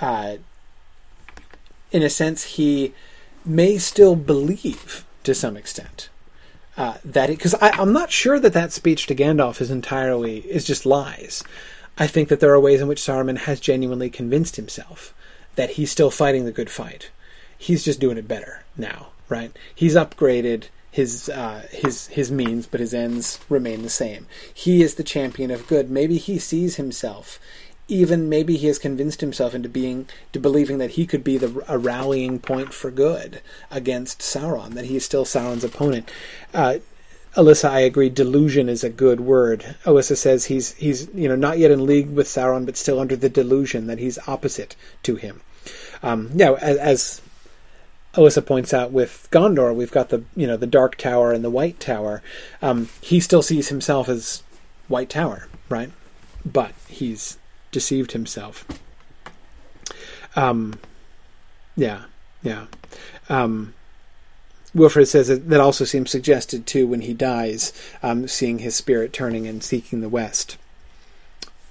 uh, in a sense, he may still believe, to some extent, uh, that it, because I'm not sure that that speech to Gandalf is entirely, is just lies. I think that there are ways in which Saruman has genuinely convinced himself that he's still fighting the good fight. He's just doing it better now, right? He's upgraded his uh, his his means, but his ends remain the same. He is the champion of good. Maybe he sees himself, even maybe he has convinced himself into being, to believing that he could be the, a rallying point for good against Sauron, that he is still Sauron's opponent. Uh, Alyssa, I agree. Delusion is a good word. Alyssa says he's he's you know not yet in league with Sauron, but still under the delusion that he's opposite to him. Um, yeah, as, as Alyssa points out, with Gondor, we've got the you know the Dark Tower and the White Tower. Um, he still sees himself as White Tower, right? But he's deceived himself. Um, yeah, yeah. Um, Wilfred says that, that also seems suggested, too, when he dies, um, seeing his spirit turning and seeking the West.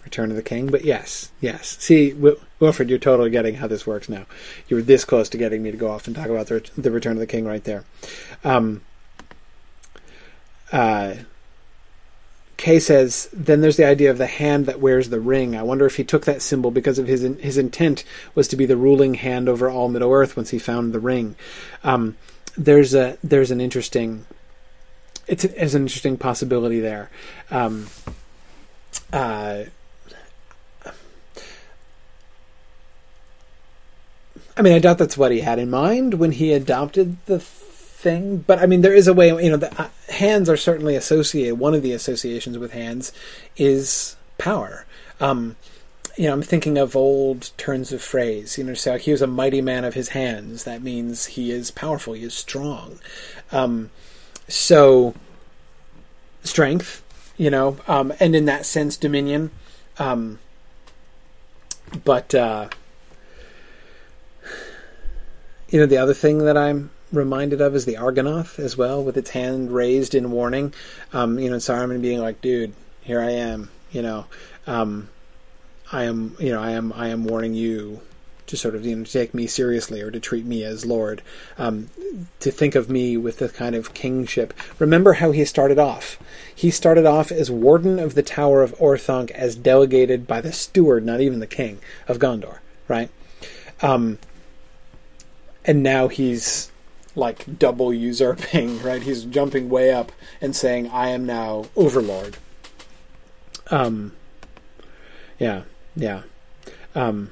Return of the King, but yes, yes. See, Wil- Wilfred, you're totally getting how this works now. You were this close to getting me to go off and talk about the, the Return of the King right there. Um, uh, Kay says, then there's the idea of the hand that wears the ring. I wonder if he took that symbol because of his in- his intent was to be the ruling hand over all Middle-earth once he found the ring. Um... There's a there's an interesting it's an, it's an interesting possibility there. Um, uh, I mean, I doubt that's what he had in mind when he adopted the thing, but I mean, there is a way. You know, the, uh, hands are certainly associated. One of the associations with hands is power. Um, You know, I'm thinking of old turns of phrase. You know, so he was a mighty man of his hands. That means he is powerful. He is strong. Um, so, strength, you know, um, and in that sense, dominion. Um, but, uh, you know, the other thing that I'm reminded of is the Argonath as well, with its hand raised in warning. Um, you know, Saruman being like, dude, here I am, you know, um, I am, you know, I am, I am warning you to sort of, you know, to take me seriously or to treat me as Lord, um, to think of me with the kind of kingship. Remember how he started off. He started off as Warden of the Tower of Orthanc, as delegated by the steward, not even the king of Gondor, right? Um, and now he's like double usurping, right? He's jumping way up and saying, I am now Overlord. Um, yeah, yeah. Um,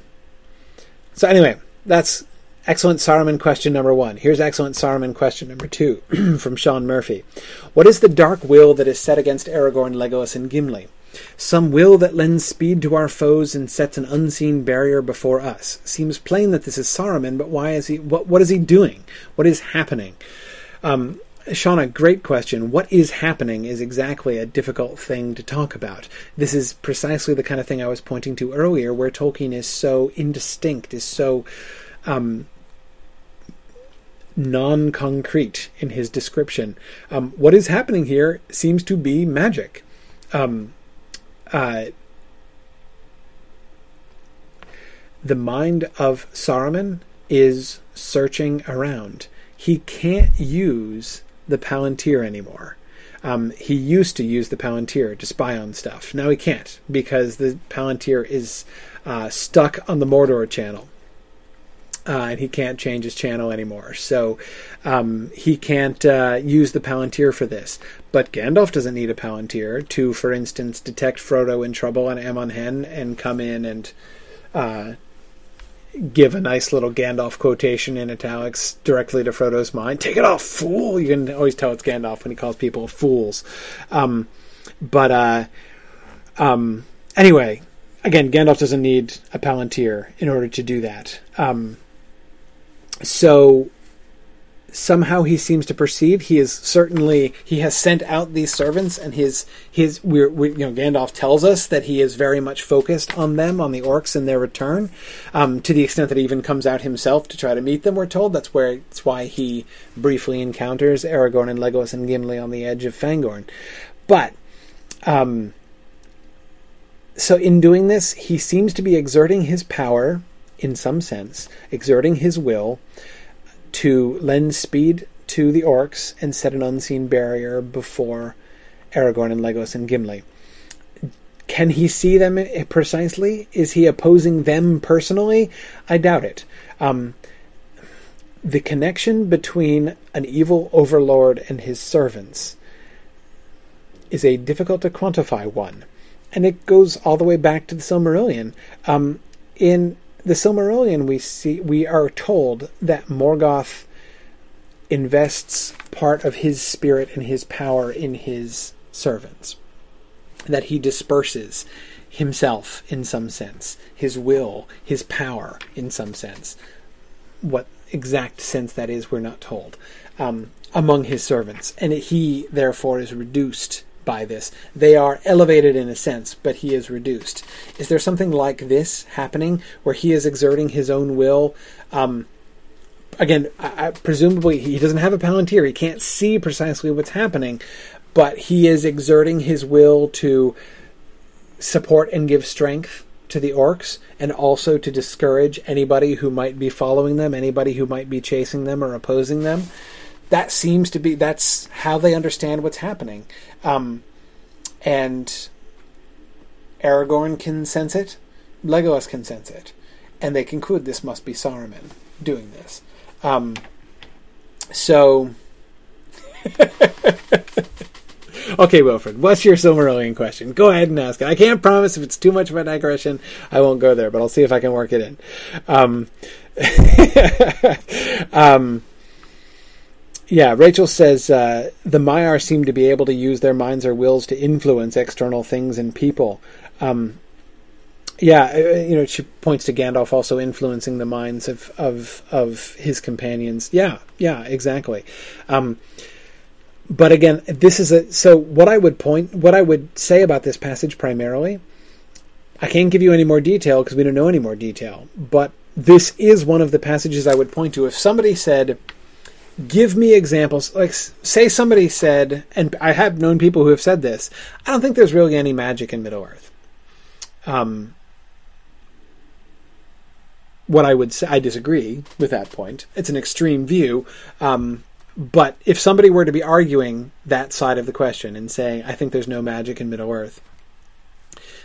so anyway, that's excellent Saruman question number one. Here's excellent Saruman question number two from Sean Murphy. What is the dark will that is set against Aragorn, Legolas, and Gimli? Some will that lends speed to our foes and sets an unseen barrier before us. Seems plain that this is Saruman, but why is he? What what is he doing? What is happening? Um, Shauna, great question. What is happening is exactly a difficult thing to talk about. This is precisely the kind of thing I was pointing to earlier, where Tolkien is so indistinct, is so um, non-concrete in his description. Um, what is happening here seems to be magic. Um, Uh, the mind of Saruman is searching around. He can't use the Palantir anymore. Um, he used to use the Palantir to spy on stuff. Now he can't, because the Palantir is uh, stuck on the Mordor channel. Uh, and he can't change his channel anymore. So um, he can't uh, use the Palantir for this. But Gandalf doesn't need a Palantir to, for instance, detect Frodo in trouble on Amon Hen and come in and uh, give a nice little Gandalf quotation in italics directly to Frodo's mind. Take it off, fool! You can always tell it's Gandalf when he calls people fools. Um, but uh, um, anyway, again, Gandalf doesn't need a Palantir in order to do that. Um, So somehow he seems to perceive. He is certainly he has sent out these servants, and his his we're, we you know Gandalf tells us that he is very much focused on them, on the orcs and their return, um, to the extent that he even comes out himself to try to meet them. We're told that's where it's why he briefly encounters Aragorn and Legolas and Gimli on the edge of Fangorn, but. Um, so in doing this, he seems to be exerting his power. In some sense, exerting his will to lend speed to the orcs and set an unseen barrier before Aragorn and Legolas and Gimli. Can he see them precisely? Is he opposing them personally? I doubt it. Um, the connection between an evil overlord and his servants is a difficult to quantify one, and it goes all the way back to the Silmarillion. Um, in The Silmarillion, we see we are told that Morgoth invests part of his spirit and his power in his servants, that he disperses himself in some sense, his will, his power in some sense. What exact sense that is, we're not told, um, among his servants. And he, therefore, is reduced by this. They are elevated in a sense, but he is reduced. Is there something like this happening, where he is exerting his own will? Um, again, I, I, presumably he doesn't have a Palantir. He can't see precisely what's happening, but he is exerting his will to support and give strength to the orcs, and also to discourage anybody who might be following them, anybody who might be chasing them or opposing them. That seems to be, that's how they understand what's happening. Um, and Aragorn can sense it, Legolas can sense it, and they conclude this must be Saruman doing this. Um, so, okay, Wilfred, what's your Silmarillion question? Go ahead and ask it. I can't promise if it's too much of a digression, I won't go there, but I'll see if I can work it in. Um, um, Yeah, Rachel says, uh, the Maiar seem to be able to use their minds or wills to influence external things and people. Um, yeah, you know, she points to Gandalf also influencing the minds of, of, of his companions. Yeah, yeah, exactly. Um, but again, this is a, so what I would point, what I would say about this passage primarily, I can't give you any more detail because we don't know any more detail, but this is one of the passages I would point to. If somebody said, give me examples. Like, say somebody said, and I have known people who have said this, I don't think there's really any magic in Middle-earth. Um, what I would say, I disagree with that point. It's an extreme view. Um, but if somebody were to be arguing that side of the question and saying, I think there's no magic in Middle-earth,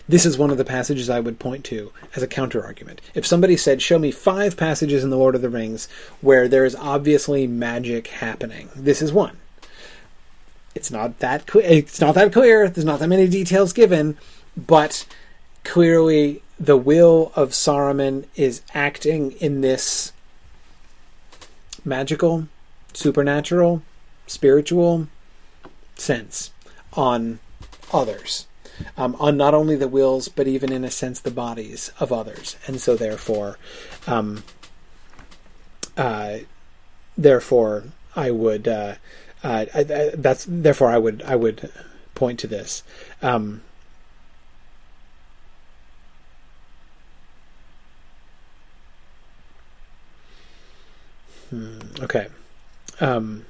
this is one of the passages I would point to as a counter-argument. If somebody said, show me five passages in The Lord of the Rings where there is obviously magic happening, this is one. It's not that clear. It's not that clear. There's not that many details given, but clearly the will of Saruman is acting in this magical, supernatural, spiritual sense on others. Um, on not only the wills, but even in a sense the bodies of others, and so therefore, um, uh, therefore I would uh, uh, I, I, that's therefore I would I would point to this. Um, hmm, okay. Um,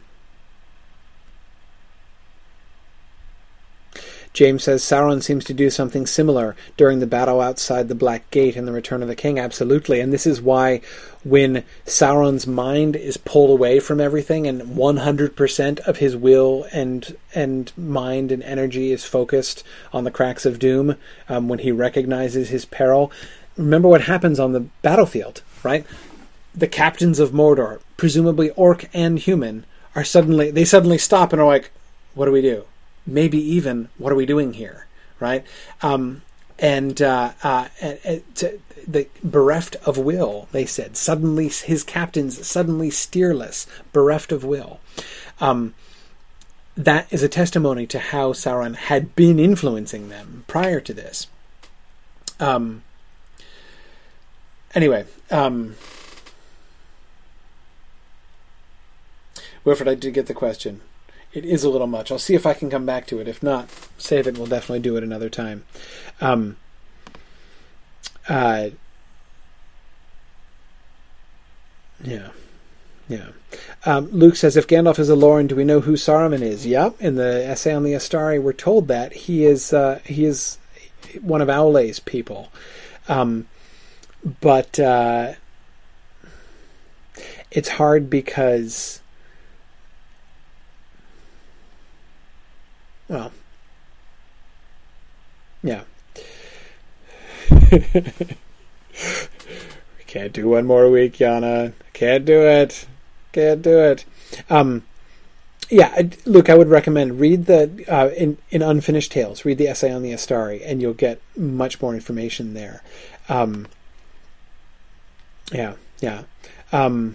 James says, Sauron seems to do something similar during the battle outside the Black Gate in The Return of the King. Absolutely. And this is why when Sauron's mind is pulled away from everything and one hundred percent of his will and and mind and energy is focused on the cracks of doom, um, when he recognizes his peril, remember what happens on the battlefield, right? The captains of Mordor, presumably orc and human, are suddenly, they suddenly stop and are like, what do we do? Maybe even, what are we doing here, right? Um, and uh, uh, to the bereft of will, they said. Suddenly, his captains suddenly steerless, bereft of will. Um, that is a testimony to how Sauron had been influencing them prior to this. Um, anyway, um, Wilfred, I did get the question. It is a little much. I'll see if I can come back to it. If not, save it. We'll definitely do it another time. Um, uh, yeah. Yeah. Um, Luke says, if Gandalf is a Lorn, do we know who Saruman is? Yep. In the essay on the Astari, we're told that. He is uh, he is one of Aule's people. Um, but uh, it's hard because... Well, yeah. We can't do one more week, Yana. Can't do it. Can't do it. Um, yeah, look, I would recommend read the uh, in in Unfinished Tales. Read the essay on the Astari, and you'll get much more information there. Um, yeah, yeah. Um,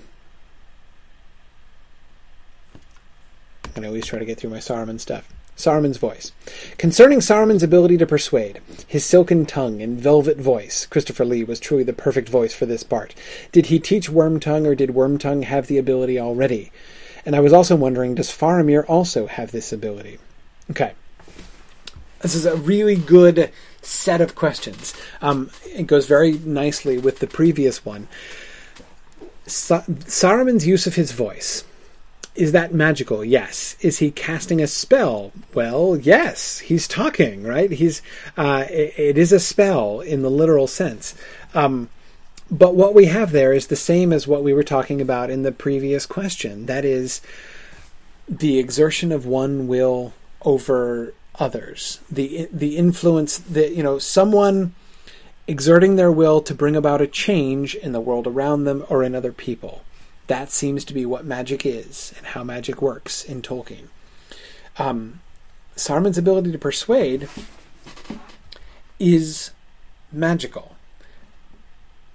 I'm gonna at least try to get through my Saruman stuff. Saruman's voice. Concerning Saruman's ability to persuade, his silken tongue and velvet voice, Christopher Lee was truly the perfect voice for this part. Did he teach Wormtongue, or did Wormtongue have the ability already? And I was also wondering, does Faramir also have this ability? Okay. This is a really good set of questions. Um, it goes very nicely with the previous one. Sa- Saruman's use of his voice... Is that magical? Yes. Is he casting a spell? Well, yes. He's talking, right? He's. Uh, it, it is a spell in the literal sense. Um, but what we have there is the same as what we were talking about in the previous question. That is the exertion of one will over others. The the influence that, you know, someone exerting their will to bring about a change in the world around them or in other people. That seems to be what magic is and how magic works in Tolkien. Um, Saruman's ability to persuade is magical,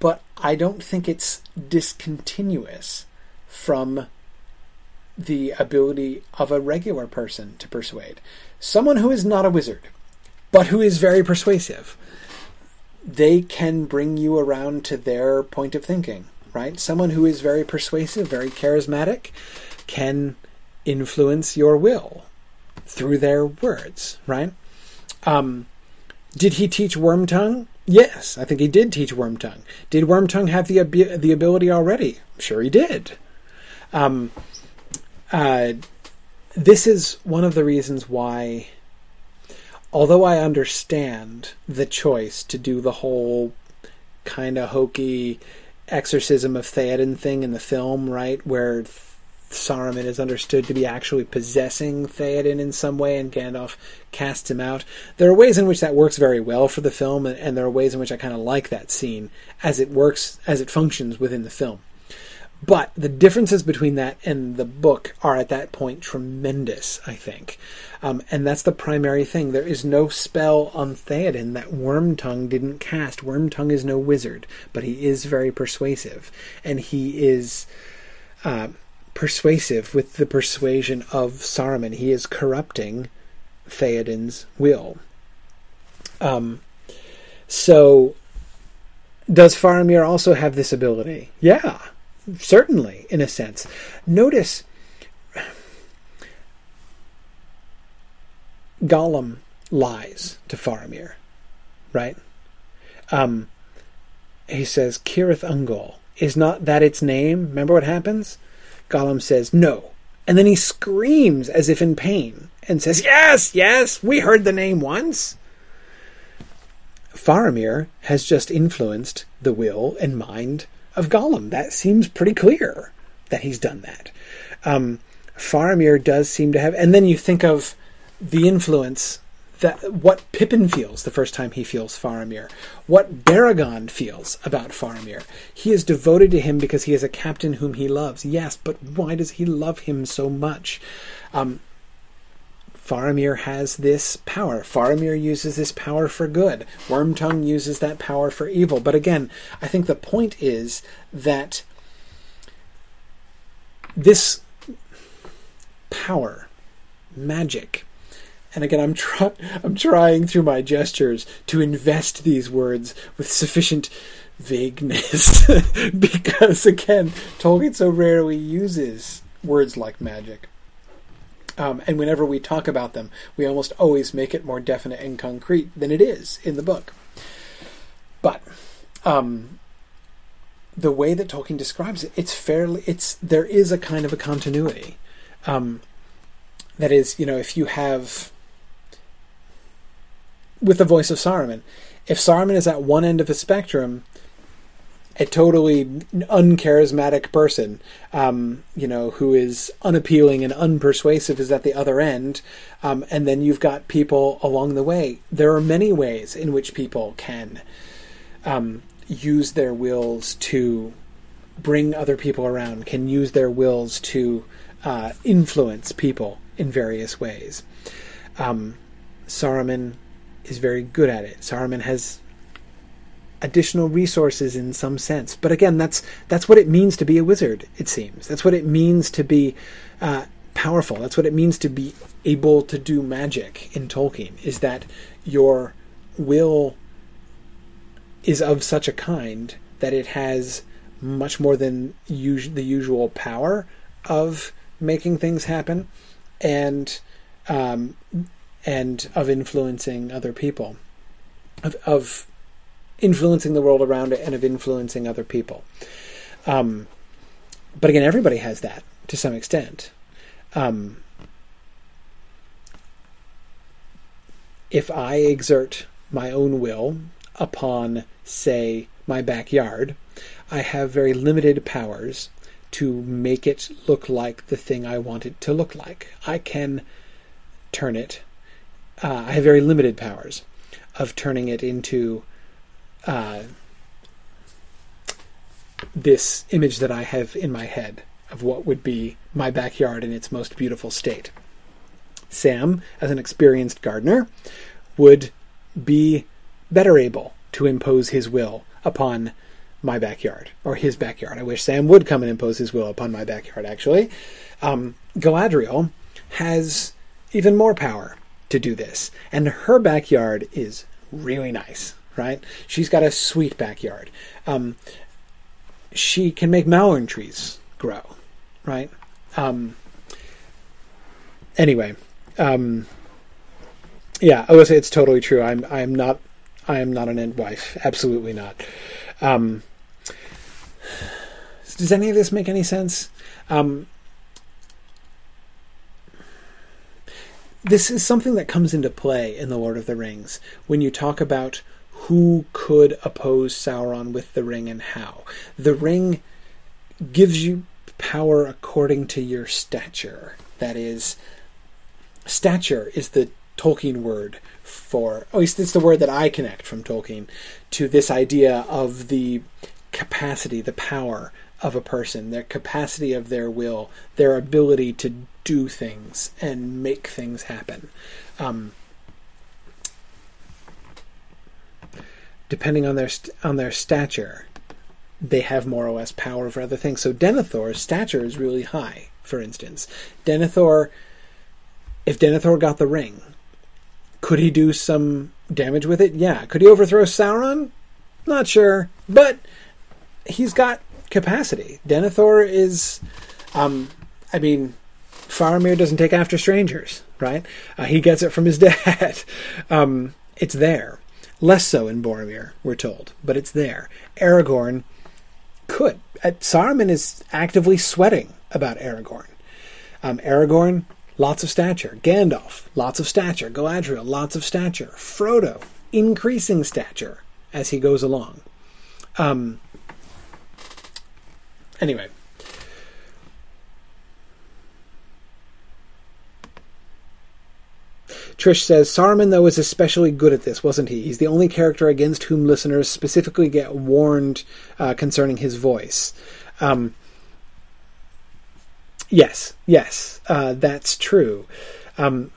but I don't think it's discontinuous from the ability of a regular person to persuade. Someone who is not a wizard, but who is very persuasive, they can bring you around to their point of thinking. Right? Someone who is very persuasive, very charismatic, can influence your will through their words, right? Um, did he teach Wormtongue? Yes, I think he did teach Wormtongue. Did Wormtongue have the, ab- the ability already? Sure he did. Um, uh, this is one of the reasons why, although I understand the choice to do the whole kind of hokey exorcism of Théoden thing in the film, right, where Saruman is understood to be actually possessing Théoden in some way and Gandalf casts him out, there are ways in which that works very well for the film, and, and there are ways in which I kind of like that scene as it works, as it functions within the film. But the differences between that and the book are at that point tremendous, I think. Um, and that's the primary thing. There is no spell on Théoden that Wormtongue didn't cast. Wormtongue is no wizard, but he is very persuasive. And he is uh, persuasive with the persuasion of Saruman. He is corrupting Théoden's will. Um, so, does Faramir also have this ability? Yeah. Certainly, in a sense. Notice Gollum lies to Faramir, right? Um, he says, Kirith Ungol, is not that its name? Remember what happens? Gollum says, no. And then he screams as if in pain and says, yes, yes, we heard the name once. Faramir has just influenced the will and mind of Gollum. That seems pretty clear that he's done that. Um, Faramir does seem to have... And then you think of the influence, that what Pippin feels the first time he feels Faramir, what Baragon feels about Faramir. He is devoted to him because he is a captain whom he loves. Yes, but why does he love him so much? Um, Faramir has this power. Faramir uses this power for good. Wormtongue uses that power for evil. But again, I think the point is that this power, magic, and again, I'm, try- I'm trying through my gestures to invest these words with sufficient vagueness because, again, Tolkien so rarely uses words like magic. Um, and whenever we talk about them, we almost always make it more definite and concrete than it is in the book. But um, the way that Tolkien describes it, it's fairly, it's there is a kind of a continuity. Um, that is, you know, if you have, with the voice of Saruman, if Saruman is at one end of the spectrum, a totally uncharismatic person, um, you know, who is unappealing and unpersuasive is at the other end. Um, and then you've got people along the way. There are many ways in which people can um, use their wills to bring other people around, can use their wills to uh, influence people in various ways. Um, Saruman is very good at it. Saruman has additional resources in some sense, but again, that's that's what it means to be a wizard. It seems that's what it means to be uh, powerful. That's what it means to be able to do magic in Tolkien. Is that your will is of such a kind that it has much more than us- the usual power of making things happen, and um, and of influencing other people, of of influencing the world around it and of influencing other people. Um, but again, everybody has that to some extent. Um, if I exert my own will upon, say, my backyard, I have very limited powers to make it look like the thing I want it to look like. I can turn it. Uh, I have very limited powers of turning it into Uh, this image that I have in my head of what would be my backyard in its most beautiful state. Sam, as an experienced gardener, would be better able to impose his will upon my backyard, or his backyard. I wish Sam would come and impose his will upon my backyard, actually. Um, Galadriel has even more power to do this, and her backyard is really nice. Right? She's got a sweet backyard. Um, she can make Malheur trees grow, right? Um, anyway, um, yeah, I will say it's totally true. I'm I'm not I am not an end wife. Absolutely not. Um, does any of this make any sense? Um, this is something that comes into play in The Lord of the Rings when you talk about who could oppose Sauron with the ring and how. The ring gives you power according to your stature. That is, stature is the Tolkien word for, at least it's the word that I connect from Tolkien, to this idea of the capacity, the power of a person, their capacity of their will, their ability to do things and make things happen. Um, depending on their st- on their stature, they have more or less power over other things. So Denethor's stature is really high, for instance. Denethor, if Denethor got the ring, could he do some damage with it? Yeah. Could he overthrow Sauron? Not sure. But he's got capacity. Denethor is, um, I mean, Faramir doesn't take after strangers, right? Uh, he gets it from his dad. um, it's there. Less so in Boromir, we're told, but it's there. Aragorn could. Uh, Saruman is actively sweating about Aragorn. Um, Aragorn, lots of stature. Gandalf, lots of stature. Galadriel, lots of stature. Frodo, increasing stature as he goes along. Um, anyway. Trish says, Saruman, though, is especially good at this, wasn't he? He's the only character against whom listeners specifically get warned uh, concerning his voice. Um, yes, yes, uh, that's true. Um,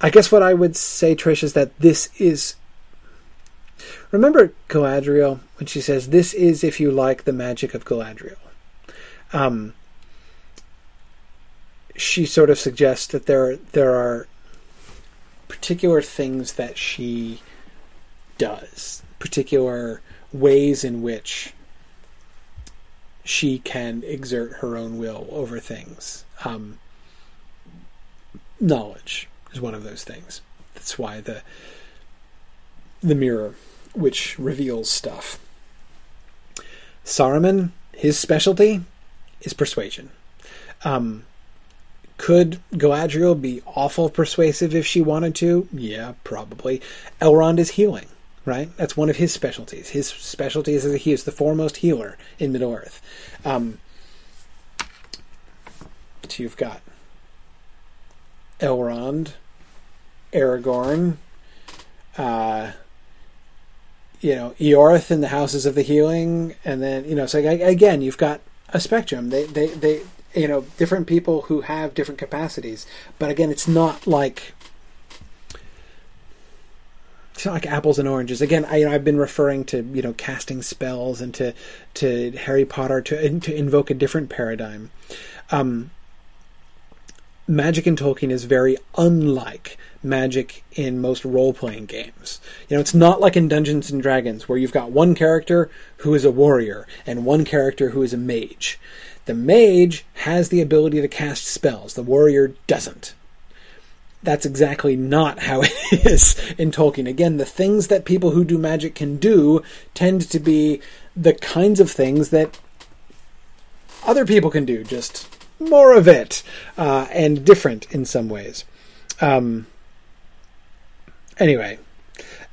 I guess what I would say, Trish, is that this is... Remember Galadriel, when she says, this is, if you like, the magic of Galadriel. Um, she sort of suggests that there, there are... particular things that she does, particular ways in which she can exert her own will over things. Um, knowledge is one of those things. That's why the the mirror, which reveals stuff. Saruman, his specialty is persuasion. Um, Could Galadriel be awful persuasive if she wanted to? Yeah, probably. Elrond is healing, right? That's one of his specialties. His specialty is that he is the foremost healer in Middle-earth. Um, so you've got Elrond, Aragorn, uh, you know, Eorth in the Houses of the Healing, and then, you know, so again, you've got a spectrum. They, they, they... you know, different people who have different capacities. But again, it's not like, it's not like apples and oranges. Again, I, you know, I've been referring to, you know, casting spells and to, to Harry Potter to, to invoke a different paradigm. Um, magic in Tolkien is very unlike magic in most role-playing games. You know, it's not like in Dungeons and Dragons where you've got one character who is a warrior and one character who is a mage. The mage has the ability to cast spells. The warrior doesn't. That's exactly not how it is in Tolkien. Again, the things that people who do magic can do tend to be the kinds of things that other people can do, just more of it, uh, and different in some ways. Um, anyway,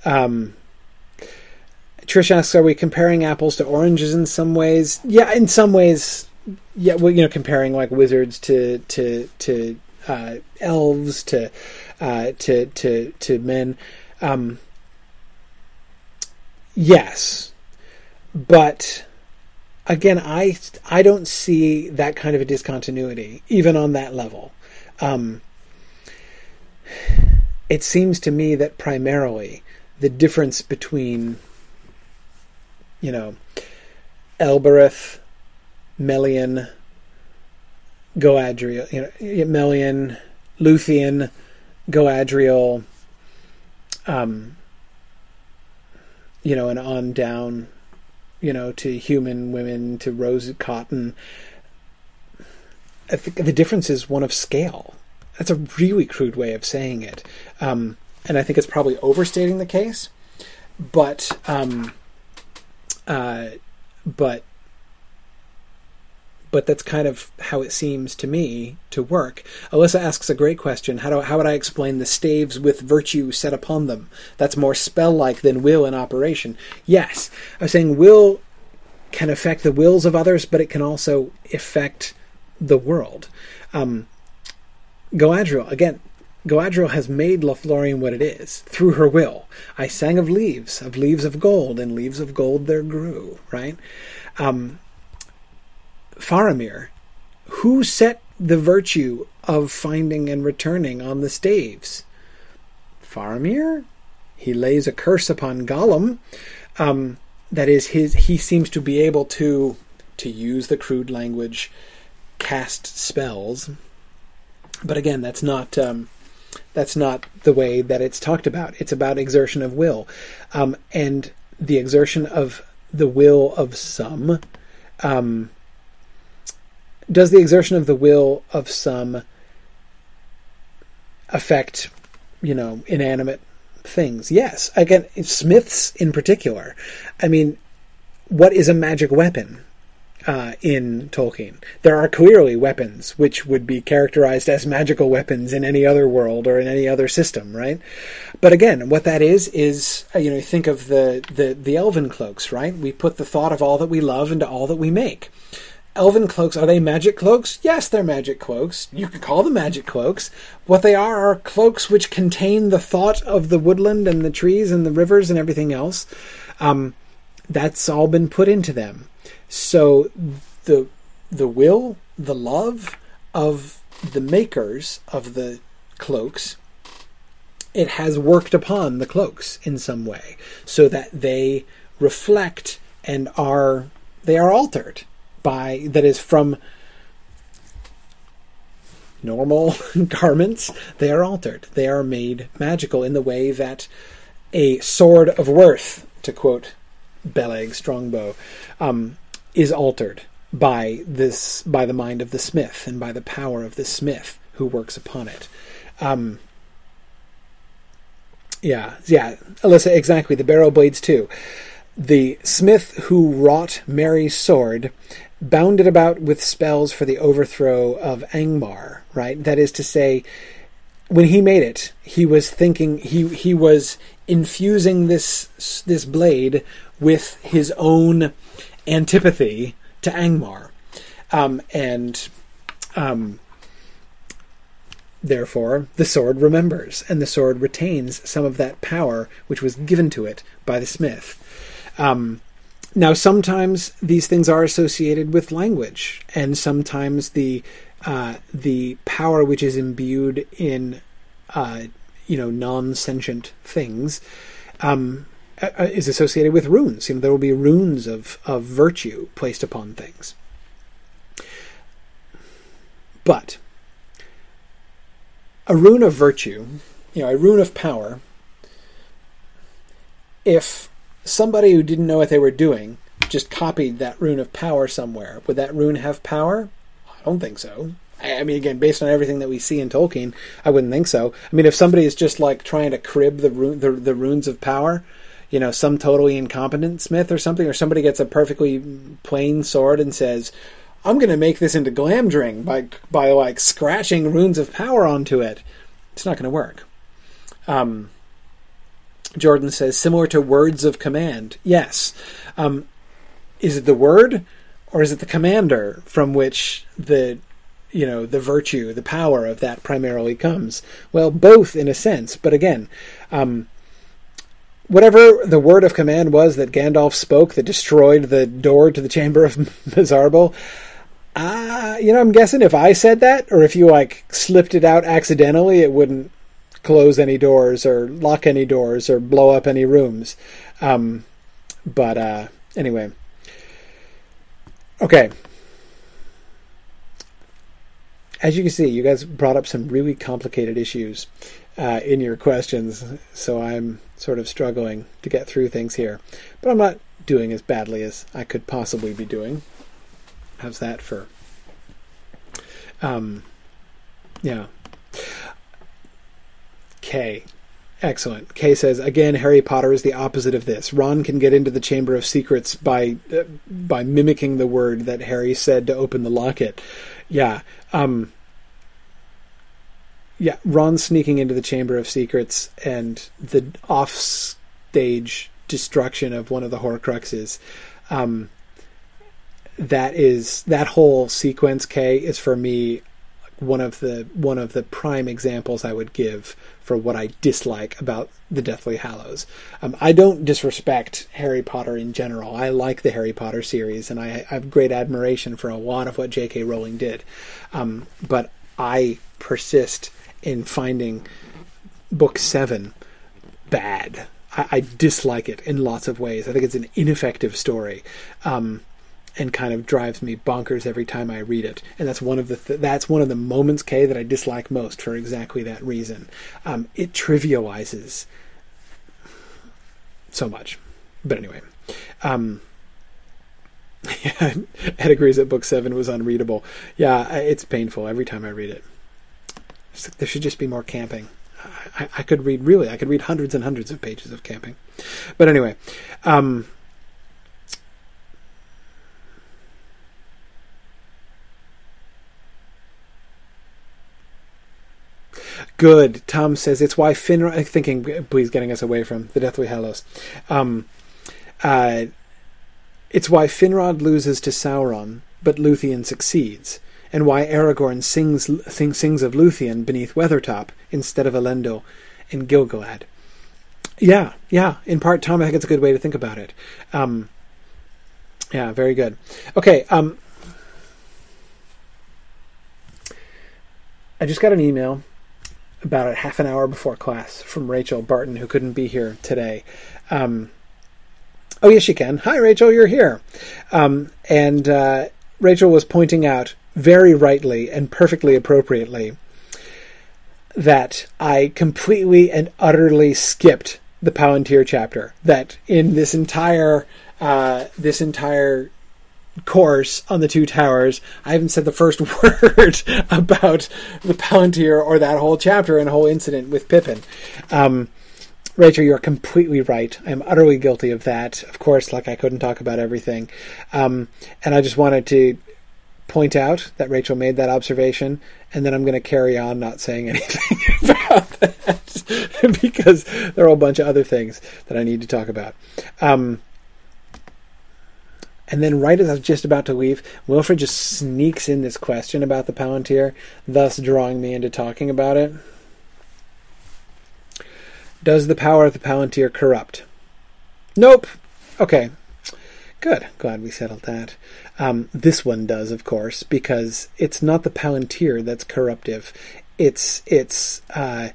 um, Trish asks, are we comparing apples to oranges in some ways? Yeah, in some ways... Yeah, well, you know, comparing like wizards to to to uh, elves to uh, to to to men. Um, yes, but again, I I don't see that kind of a discontinuity even on that level. Um, it seems to me that primarily the difference between, you know, Elbereth, Melian, Galadriel, you know, Melian, Luthien, Galadriel, um, you know, and on down, you know, to human women, to Rose Cotton. I think the difference is one of scale. That's a really crude way of saying it. Um, and I think it's probably overstating the case, but, um, uh, but, but that's kind of how it seems to me to work. Alyssa asks a great question. How do how would I explain the staves with virtue set upon them? That's more spell-like than will in operation. Yes, I was saying will can affect the wills of others, but it can also affect the world. Um, Galadriel, again, Galadriel has made Lothlorien what it is, through her will. I sang of leaves, of leaves of gold, and leaves of gold there grew, right? Um, Faramir, who set the virtue of finding and returning on the staves? Faramir? He lays a curse upon Gollum. Um, that is, his. he seems to be able to, to use the crude language, cast spells. But again, that's not... Um, That's not the way that it's talked about. It's about exertion of will. Um, and the exertion of the will of some... Um, does the exertion of the will of some affect, you know, inanimate things? Yes. Again, smiths in particular. I mean, what is a magic weapon uh, in Tolkien? There are clearly weapons which would be characterized as magical weapons in any other world or in any other system, right? But again, what that is, is, you know, think of the, the, the elven cloaks, right? We put the thought of all that we love into all that we make. Elven cloaks, are they magic cloaks? Yes, they're magic cloaks. You could call them magic cloaks. What they are are cloaks which contain the thought of the woodland and the trees and the rivers and everything else. Um, that's all been put into them. So the the will, the love of the makers of the cloaks, it has worked upon the cloaks in some way so that they reflect and are they are altered. By, that is, from normal garments, they are altered. They are made magical in the way that a sword of worth, to quote Beleg Strongbow, um, is altered by this, by the mind of the smith and by the power of the smith who works upon it. Um, yeah, yeah, Alyssa, exactly. The barrow blades too. The smith who wrought Mary's sword, bound it about with spells for the overthrow of Angmar, right? That is to say, when he made it, he was thinking, he, he was infusing this, this blade with his own antipathy to Angmar. Um, and um, therefore, the sword remembers, and the sword retains some of that power which was given to it by the smith. Um, now, sometimes these things are associated with language, and sometimes the uh, the power which is imbued in uh, you know non-sentient things um, is associated with runes. You know, there will be runes of of virtue placed upon things. But a rune of virtue, you know, a rune of power, if somebody who didn't know what they were doing just copied that rune of power somewhere. Would that rune have power? I don't think so. I mean, again, based on everything that we see in Tolkien, I wouldn't think so. I mean, if somebody is just like trying to crib the rune, the, the runes of power, you know, some totally incompetent smith or something, or somebody gets a perfectly plain sword and says, "I'm going to make this into Glamdring by by like scratching runes of power onto it," it's not going to work. Um. Jordan says, similar to words of command. Yes. Um, is it the word or is it the commander from which the, you know, the virtue, the power of that primarily comes? Well, both in a sense. But again, um, whatever the word of command was that Gandalf spoke that destroyed the door to the chamber of Mizarbo, uh, you know, I'm guessing if I said that or if you like slipped it out accidentally, it wouldn't close any doors or lock any doors or blow up any rooms. Um, but uh, anyway. Okay. As you can see, you guys brought up some really complicated issues uh, in your questions, so I'm sort of struggling to get through things here. But I'm not doing as badly as I could possibly be doing. How's that for... Um, yeah. Kay. Excellent. Kay says, again, Harry Potter is the opposite of this. Ron can get into the Chamber of Secrets by uh, by mimicking the word that Harry said to open the locket. Yeah. Um, yeah, Ron sneaking into the Chamber of Secrets and the off-stage destruction of one of the Horcruxes. Um, that is, that whole sequence, Kay, is for me one of the one of the prime examples I would give for what I dislike about the Deathly Hallows. Um, I don't disrespect Harry Potter in general. I like the Harry Potter series, and I, I have great admiration for a lot of what J K Rowling did. Um, but I persist in finding Book seven bad. I, I dislike it in lots of ways. I think it's an ineffective story. Um, and kind of drives me bonkers every time I read it. And that's one of the th- that's one of the moments, Kay, that I dislike most for exactly that reason. Um, it trivializes so much. But anyway. Um, yeah, Ed agrees that Book seven was unreadable. Yeah, it's painful every time I read it. Like, there should just be more camping. I, I could read, really, I could read hundreds and hundreds of pages of camping. But anyway. Um, Good. Tom says, it's why Finrod... Thinking, please, getting us away from the Deathly Hallows. Um, uh, it's why Finrod loses to Sauron, but Luthien succeeds, and why Aragorn sings sing, sings of Luthien beneath Weathertop instead of Elendil and Gilgalad. Yeah, yeah. In part, Tom, I think it's a good way to think about it. Um, yeah, very good. Okay, um... I just got an email about a half an hour before class from Rachel Barton, who couldn't be here today. Um, oh, yes, she can. Hi, Rachel, you're here. Um, and uh, Rachel was pointing out, very rightly and perfectly appropriately, that I completely and utterly skipped the Palantir chapter. That in this entire uh, this entire course on the Two Towers, I haven't said the first word about the Palantir or that whole chapter and whole incident with Pippin. Um, Rachel, you're completely right. I'm utterly guilty of that. Of course, like, I couldn't talk about everything. Um, and I just wanted to point out that Rachel made that observation, and then I'm going to carry on not saying anything about that because there are a whole bunch of other things that I need to talk about. Um, And then right as I was just about to leave, Wilfred just sneaks in this question about the Palantir, thus drawing me into talking about it. Does the power of the Palantir corrupt? Nope. Okay. Good. Glad we settled that. Um, this one does, of course, because it's not the Palantir that's corruptive. It's, it's, uh,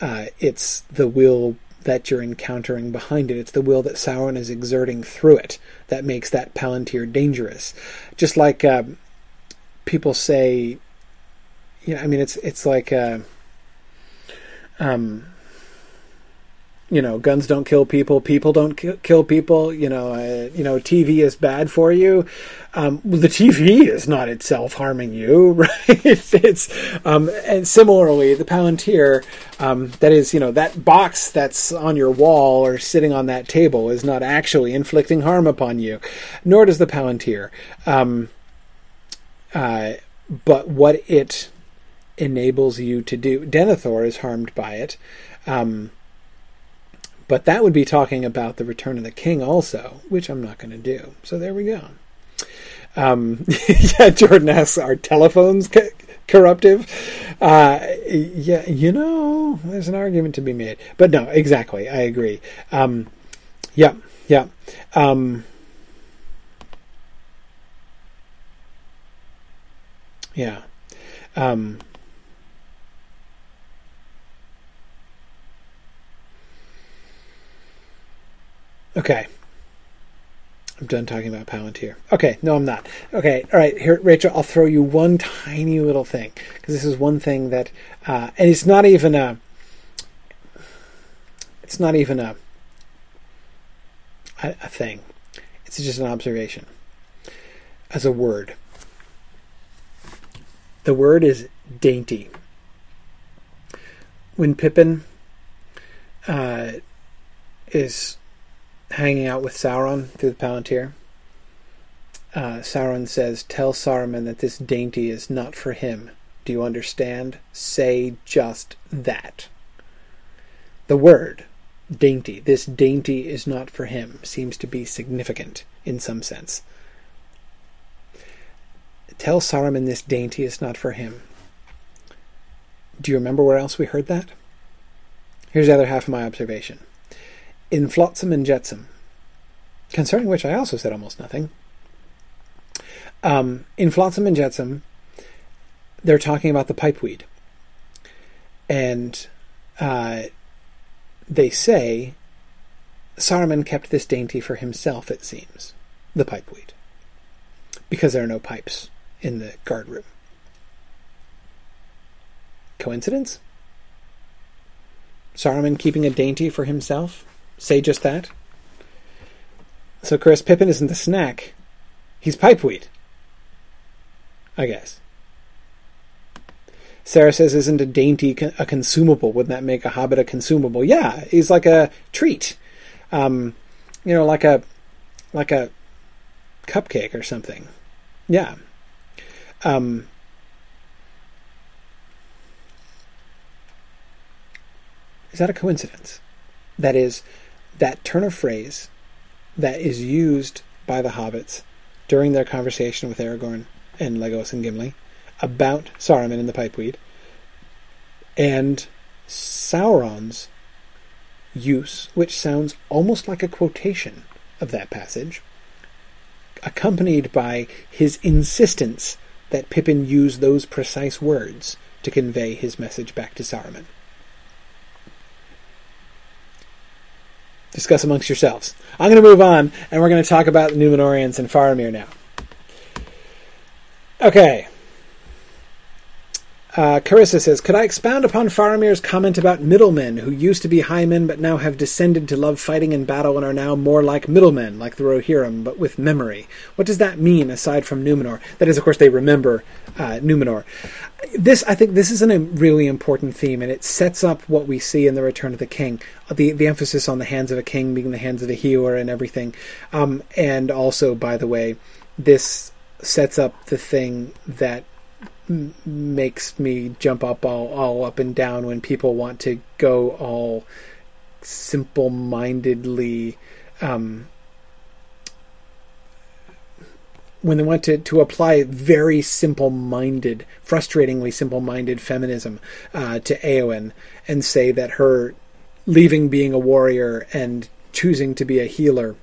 uh, it's the will that you're encountering behind it. It's the will that Sauron is exerting through it that makes that Palantir dangerous. Just like uh, people say, you know, I mean, it's it's like, uh, um, you know, guns don't kill people, people don't ki- kill people. You know, uh, you know, T V is bad for you. Um, well, the T V is not itself harming you, right? it's um, and similarly, the Palantir, um, that is, you know, that box that's on your wall or sitting on that table is not actually inflicting harm upon you, nor does the Palantir. Um, uh, but what it enables you to do, Denethor is harmed by it. Um, But that would be talking about the Return of the King also, which I'm not going to do. So there we go. Um, yeah, Jordan asks, are telephones co- corruptive? Uh, yeah, you know, there's an argument to be made. But no, exactly, I agree. Um, yeah, yeah. Um, yeah. Um Okay. I'm done talking about Palantir. Okay, no, I'm not. Okay, all right, here, Rachel, I'll throw you one tiny little thing, because this is one thing that, uh, and it's not even a, it's not even a, a, a thing. It's just an observation. As a word. The word is dainty. When Pippin uh, is hanging out with Sauron through the Palantir. Uh, Sauron says, "Tell Saruman that this dainty is not for him. Do you understand? Say just that." The word, dainty, this dainty is not for him, seems to be significant in some sense. Tell Saruman this dainty is not for him. Do you remember where else we heard that? Here's the other half of my observation. In Flotsam and Jetsam, concerning which I also said almost nothing, um, in Flotsam and Jetsam, they're talking about the pipeweed. And uh, they say, Saruman kept this dainty for himself, it seems, the pipeweed, because there are no pipes in the guard room. Coincidence? Saruman keeping a dainty for himself? Say just that? So, of course, Pippin isn't the snack. He's pipeweed, I guess. Sarah says, isn't a dainty a consumable? Wouldn't that make a hobbit a consumable? Yeah, he's like a treat. Um, you know, like a like a cupcake or something. Yeah. Um, is that a coincidence? That is, that turn of phrase that is used by the hobbits during their conversation with Aragorn and Legolas and Gimli about Saruman and the pipeweed, and Sauron's use, which sounds almost like a quotation of that passage, accompanied by his insistence that Pippin use those precise words to convey his message back to Saruman. Discuss amongst yourselves. I'm going to move on, and we're going to talk about the Numenorians and Faramir now. Okay. Uh, Carissa says, could I expound upon Faramir's comment about middlemen who used to be highmen but now have descended to love fighting and battle and are now more like middlemen, like the Rohirrim, but with memory? What does that mean aside from Numenor? That is, of course, they remember uh, Numenor. This, I think, this is a really important theme, and it sets up what we see in The Return of the King. The, the emphasis on the hands of a king being the hands of a healer and everything. Um, and also, by the way, this sets up the thing that makes me jump up all, all up and down when people want to go all simple-mindedly, um, when they want to, to apply very simple-minded, frustratingly simple-minded feminism uh, to Éowyn and say that her leaving being a warrior and choosing to be a healer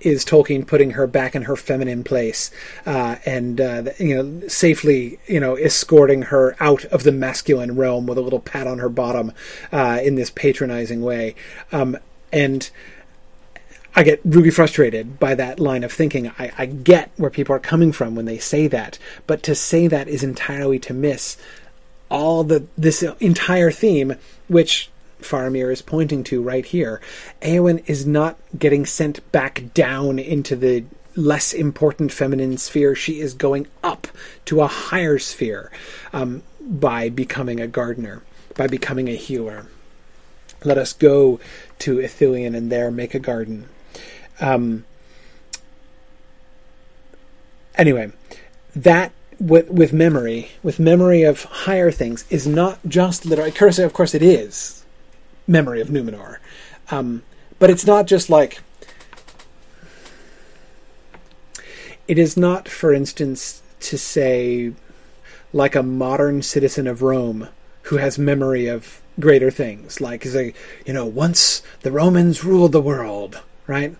is Tolkien putting her back in her feminine place uh, and, uh, you know, safely, you know, escorting her out of the masculine realm with a little pat on her bottom uh, in this patronizing way. Um, and I get really frustrated by that line of thinking. I, I get where people are coming from when they say that, but to say that is entirely to miss all the this entire theme, which Faramir is pointing to right here. Éowyn is not getting sent back down into the less important feminine sphere. She is going up to a higher sphere um, by becoming a gardener, by becoming a healer. Let us go to Ithilien and there make a garden. Um, anyway, that With, with memory, with memory of higher things, is not just literary. Curiously, of course, it is memory of Numenor. Um, but it's not just like... It is not, for instance, to say, like a modern citizen of Rome who has memory of greater things. Like, say, you know, once the Romans ruled the world, right?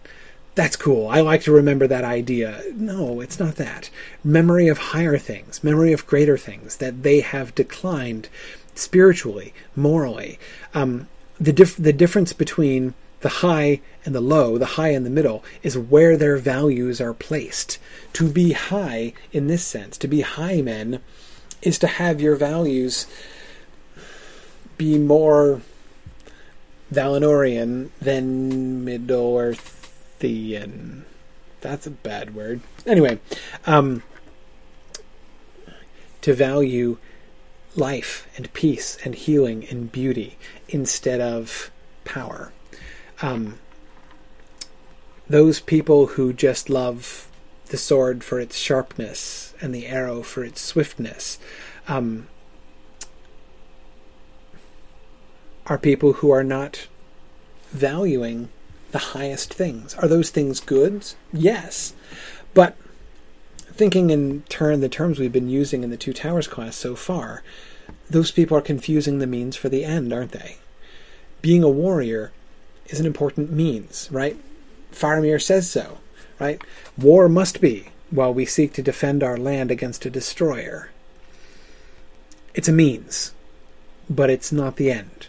That's cool. I like to remember that idea. No, it's not that. Memory of higher things, memory of greater things that they have declined spiritually, morally. Um, the dif- the difference between the high and the low, the high and the middle, is where their values are placed. To be high, in this sense, to be high men, is to have your values be more Valinorian than Middle Earthian. That's a bad word. Anyway, um, to value life and peace and healing and beauty instead of power. Um, those people who just love the sword for its sharpness and the arrow for its swiftness um, are people who are not valuing the highest things. Are those things good? Yes. But thinking in turn the terms we've been using in the Two Towers class so far, those people are confusing the means for the end, aren't they? Being a warrior is an important means, right? Faramir says so, right? War must be, while we seek to defend our land against a destroyer. It's a means, but it's not the end.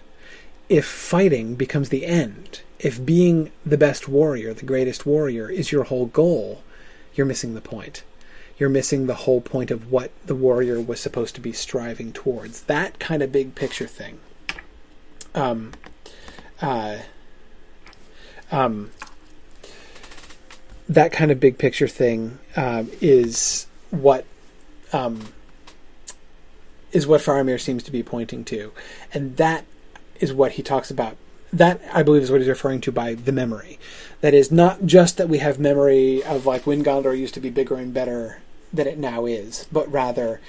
If fighting becomes the end, if being the best warrior, the greatest warrior, is your whole goal, you're missing the point. You're missing the whole point of what the warrior was supposed to be striving towards. That kind of big picture thing. Um, uh, um, that kind of big picture thing uh, is what um, is what Faramir seems to be pointing to, and that is what he talks about. That, I believe, is what he's referring to by the memory. That is, not just that we have memory of, like, when Gondor used to be bigger and better than it now is, but rather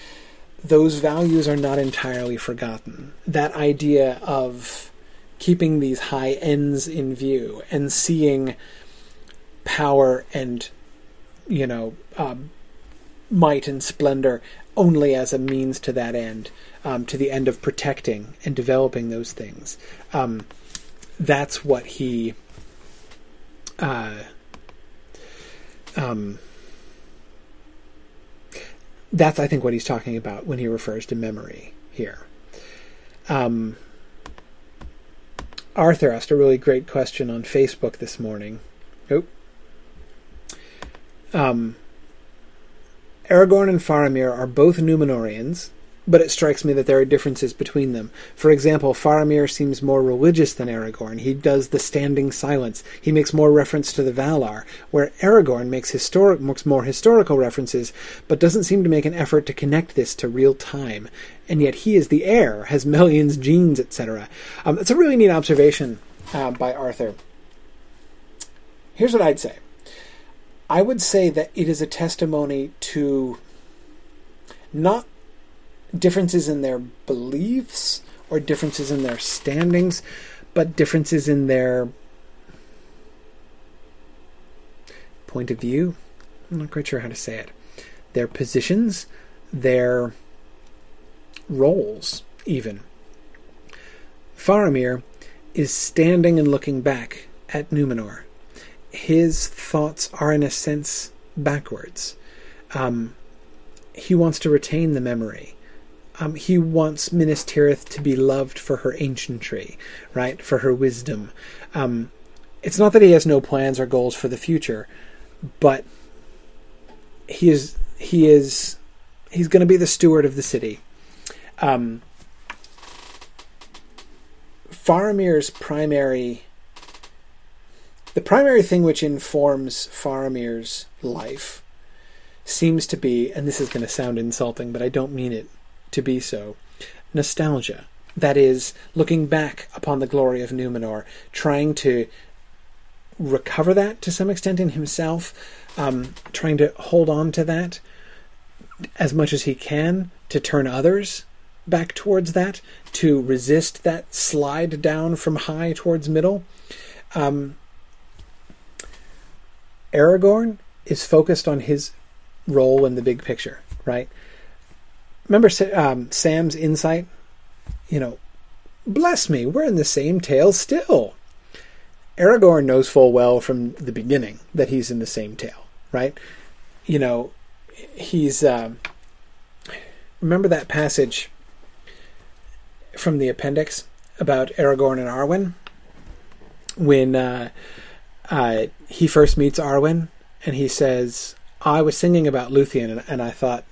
those values are not entirely forgotten. That idea of keeping these high ends in view and seeing power and, you know, um, might and splendor only as a means to that end, um, to the end of protecting and developing those things. Um... That's what he, uh, um, that's, I think, what he's talking about when he refers to memory here. Um, Arthur asked a really great question on Facebook this morning. Oh. Um, Aragorn and Faramir are both Numenorians, but it strikes me that there are differences between them. For example, Faramir seems more religious than Aragorn. He does the standing silence. He makes more reference to the Valar, where Aragorn makes, historic, makes more historical references, but doesn't seem to make an effort to connect this to real time. And yet he is the heir, has Melian's genes, et cetera. Um, it's a really neat observation uh, by Arthur. Here's what I'd say. I would say that it is a testimony to not differences in their beliefs or differences in their standings, but differences in their point of view. I'm not quite sure how to say it. Their positions, their roles, even. Faramir is standing and looking back at Numenor. His thoughts are, in a sense, backwards. Um, he wants to retain the memory. Um, he wants Minas Tirith to be loved for her ancientry, right? For her wisdom. Um, it's not that he has no plans or goals for the future, but he is he is he's going to be the steward of the city. Um, Faramir's primary, the primary thing which informs Faramir's life, seems to be, and this is going to sound insulting, but I don't mean it to be so, nostalgia. That is, looking back upon the glory of Numenor, trying to recover that to some extent in himself, um, trying to hold on to that as much as he can, to turn others back towards that, to resist that slide down from high towards middle. Um, Aragorn is focused on his role in the big picture, right? Remember um, Sam's insight? You know, bless me, we're in the same tale still. Aragorn knows full well from the beginning that he's in the same tale, right? You know, he's... Um, remember that passage from the appendix about Aragorn and Arwen? When uh, uh, he first meets Arwen, and he says, I was singing about Luthien, and, and I thought,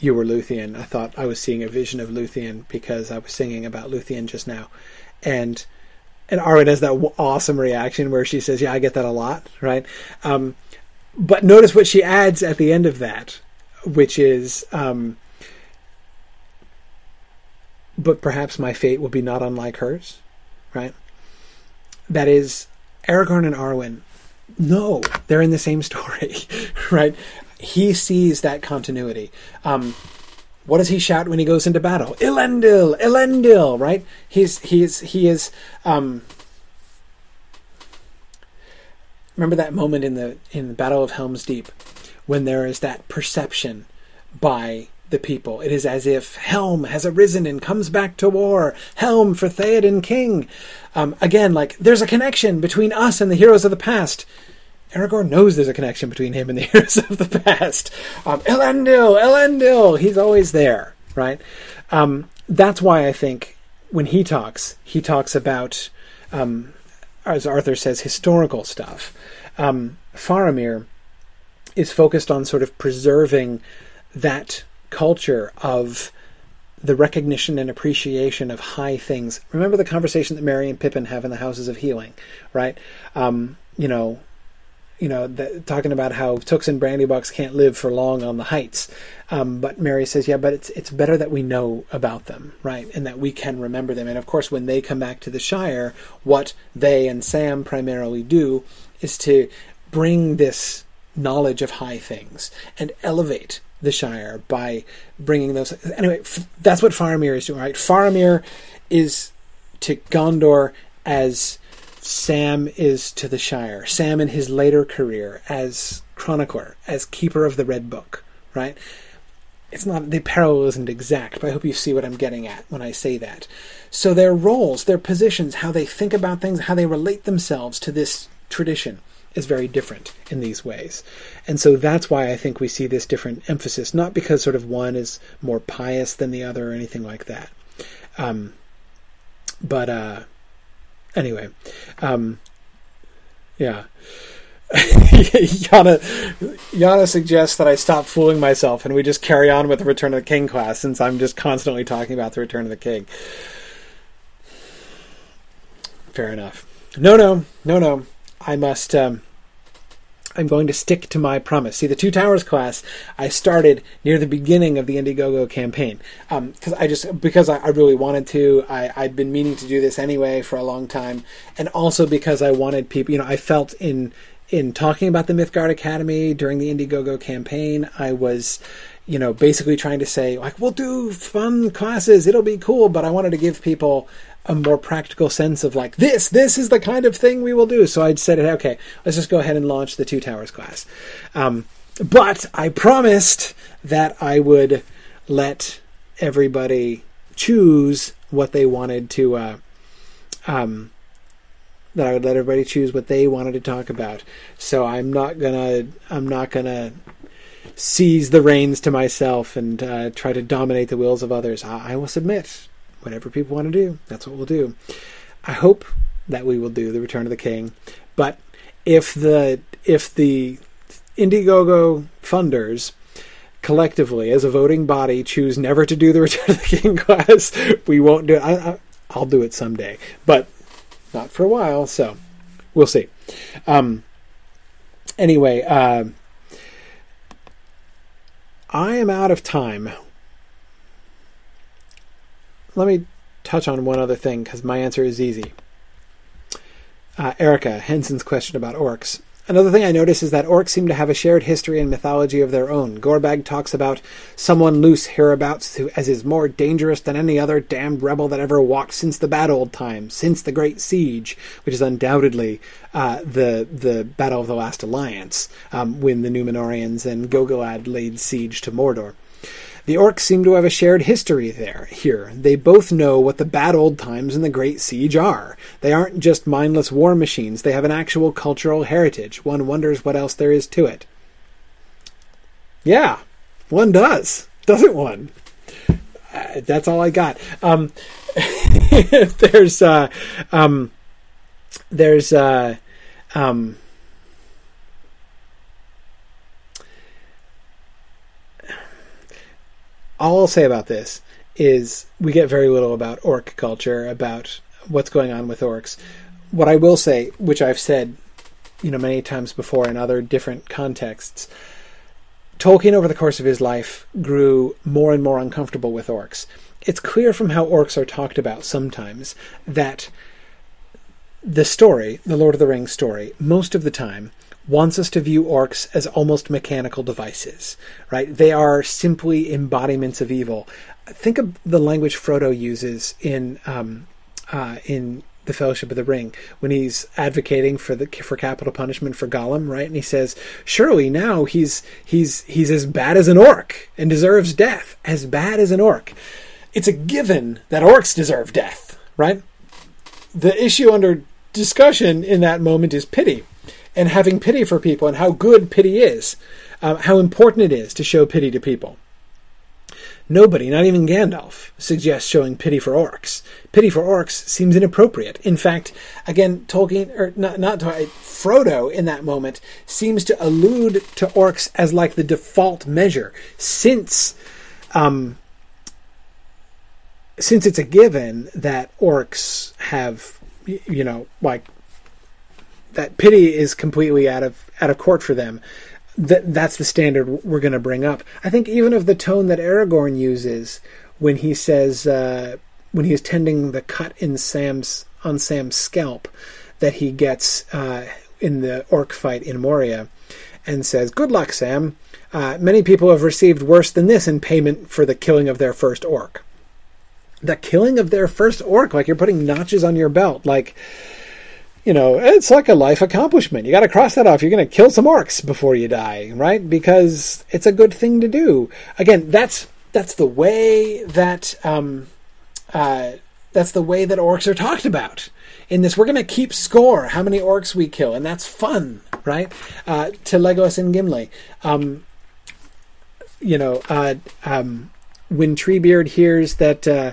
you were Luthien. I thought I was seeing a vision of Luthien because I was singing about Luthien just now. And and Arwen has that w- awesome reaction where she says, yeah, I get that a lot, right? Um, but notice what she adds at the end of that, which is, um, but perhaps my fate will be not unlike hers, right? that is Aragorn and Arwen. No, they're in the same story, right? He sees that continuity. Um, what does he shout when he goes into battle? Elendil, Elendil, right? He's he's he is. Um, remember that moment in the in the Battle of Helm's Deep when there is that perception by the people. It is as if Helm has arisen and comes back to war. Helm for Théoden King. Um, again, like, there's a connection between us and the heroes of the past. Aragorn knows there's a connection between him and the heroes of the past. Um, Elendil, Elendil, he's always there, right? Um, that's why I think when he talks, he talks about, um, as Arthur says, historical stuff. Um, Faramir is focused on sort of preserving that culture of the recognition and appreciation of high things. Remember the conversation that Merry and Pippin have in the Houses of Healing, right? Um, you know, you know, the, talking about how Tooks and Brandybucks can't live for long on the heights. Um, but Merry says, yeah, but it's it's better that we know about them, right? And that we can remember them. And of course, when they come back to the Shire, what they and Sam primarily do is to bring this knowledge of high things and elevate the Shire by bringing those. Anyway, f- that's what Faramir is doing, right? Faramir is to Gondor as Sam is to the Shire. Sam in his later career as chronicler, as keeper of the Red Book, right? It's not, the parallel isn't exact, but I hope you see what I'm getting at when I say that. So their roles, their positions, how they think about things, how they relate themselves to this tradition is very different in these ways. And so that's why I think we see this different emphasis, not because sort of one is more pious than the other or anything like that. Um, but uh, anyway, um, yeah. Yana, Yana suggests that I stop fooling myself and we just carry on with the Return of the King class, since I'm just constantly talking about the Return of the King. Fair enough. No, no, no, no. I must, um, I'm going to stick to my promise. See, the Two Towers class I started near the beginning of the Indiegogo campaign. Um, cause I just, because I, I really wanted to, I, I'd been meaning to do this anyway for a long time. And also because I wanted people, you know, I felt in, in talking about the Mythgard Academy during the Indiegogo campaign, I was, you know, basically trying to say, like, we'll do fun classes, it'll be cool. But I wanted to give people a more practical sense of like, this, this is the kind of thing we will do. So I'd said, okay, let's just go ahead and launch the Two Towers class. Um, but I promised that I would let everybody choose what they wanted to, uh, um, that I would let everybody choose what they wanted to talk about. So I'm not gonna, I'm not gonna seize the reins to myself and uh, try to dominate the wills of others. I, I will submit. Whatever people want to do, that's what we'll do. I hope that we will do the Return of the King. But if the if the Indiegogo funders collectively, as a voting body, choose never to do the Return of the King class, we won't do it. I, I, I'll do it someday, but not for a while. So we'll see. Um, anyway, uh, I am out of time. Let me touch on one other thing, because my answer is easy. Uh, Erica, Henson's question about orcs. Another thing I notice is that orcs seem to have a shared history and mythology of their own. Gorbag talks about someone loose hereabouts who as is more dangerous than any other damned rebel that ever walked since the bad old times, since the Great Siege, which is undoubtedly uh, the the Battle of the Last Alliance, um, when the Numenorians and Gogolad laid siege to Mordor. The orcs seem to have a shared history there, here. They both know what the bad old times and the Great Siege are. They aren't just mindless war machines. They have an actual cultural heritage. One wonders what else there is to it. Yeah, one does. Doesn't one? Uh, that's all I got. Um, there's, uh, um, there's, uh, um, all I'll say about this is we get very little about orc culture, about what's going on with orcs. What I will say, which I've said, you know, many times before in other different contexts, Tolkien over the course of his life grew more and more uncomfortable with orcs. It's clear from how orcs are talked about sometimes that The story, the Lord of the Rings story, most of the time wants us to view orcs as almost mechanical devices, right? They are simply embodiments of evil. Think of the language Frodo uses in um, uh, in The Fellowship of the Ring when he's advocating for the for capital punishment for Gollum, right? And he says, "Surely now he's he's he's as bad as an orc and deserves death. As bad as an orc. It's a given that orcs deserve death, right? The issue under discussion in that moment is pity." And having pity for people and how good pity is, uh, how important it is to show pity to people. Nobody, not even Gandalf, suggests showing pity for orcs. Pity for orcs seems inappropriate. In fact, again, Tolkien, or not, not Tolkien, Frodo in that moment seems to allude to orcs as like the default measure, since, um, since it's a given that orcs have, you know, like, that pity is completely out of out of court for them. That that's the standard we're going to bring up. I think even of the tone that Aragorn uses when he says uh, when he is tending the cut in Sam's on Sam's scalp that he gets uh, in the orc fight in Moria, and says, "Good luck, Sam. Uh, many people have received worse than this in payment for the killing of their first orc." The killing of their first orc, like you're putting notches on your belt, like. You know, it's like a life accomplishment. You got to cross that off. You're going to kill some orcs before you die, right? Because it's a good thing to do. Again, that's that's the way that um, uh, that's the way that orcs are talked about in this. We're going to keep score how many orcs we kill, and that's fun, right? Uh, to Legolas and Gimli, um, you know, uh, um, when Treebeard hears that. Uh,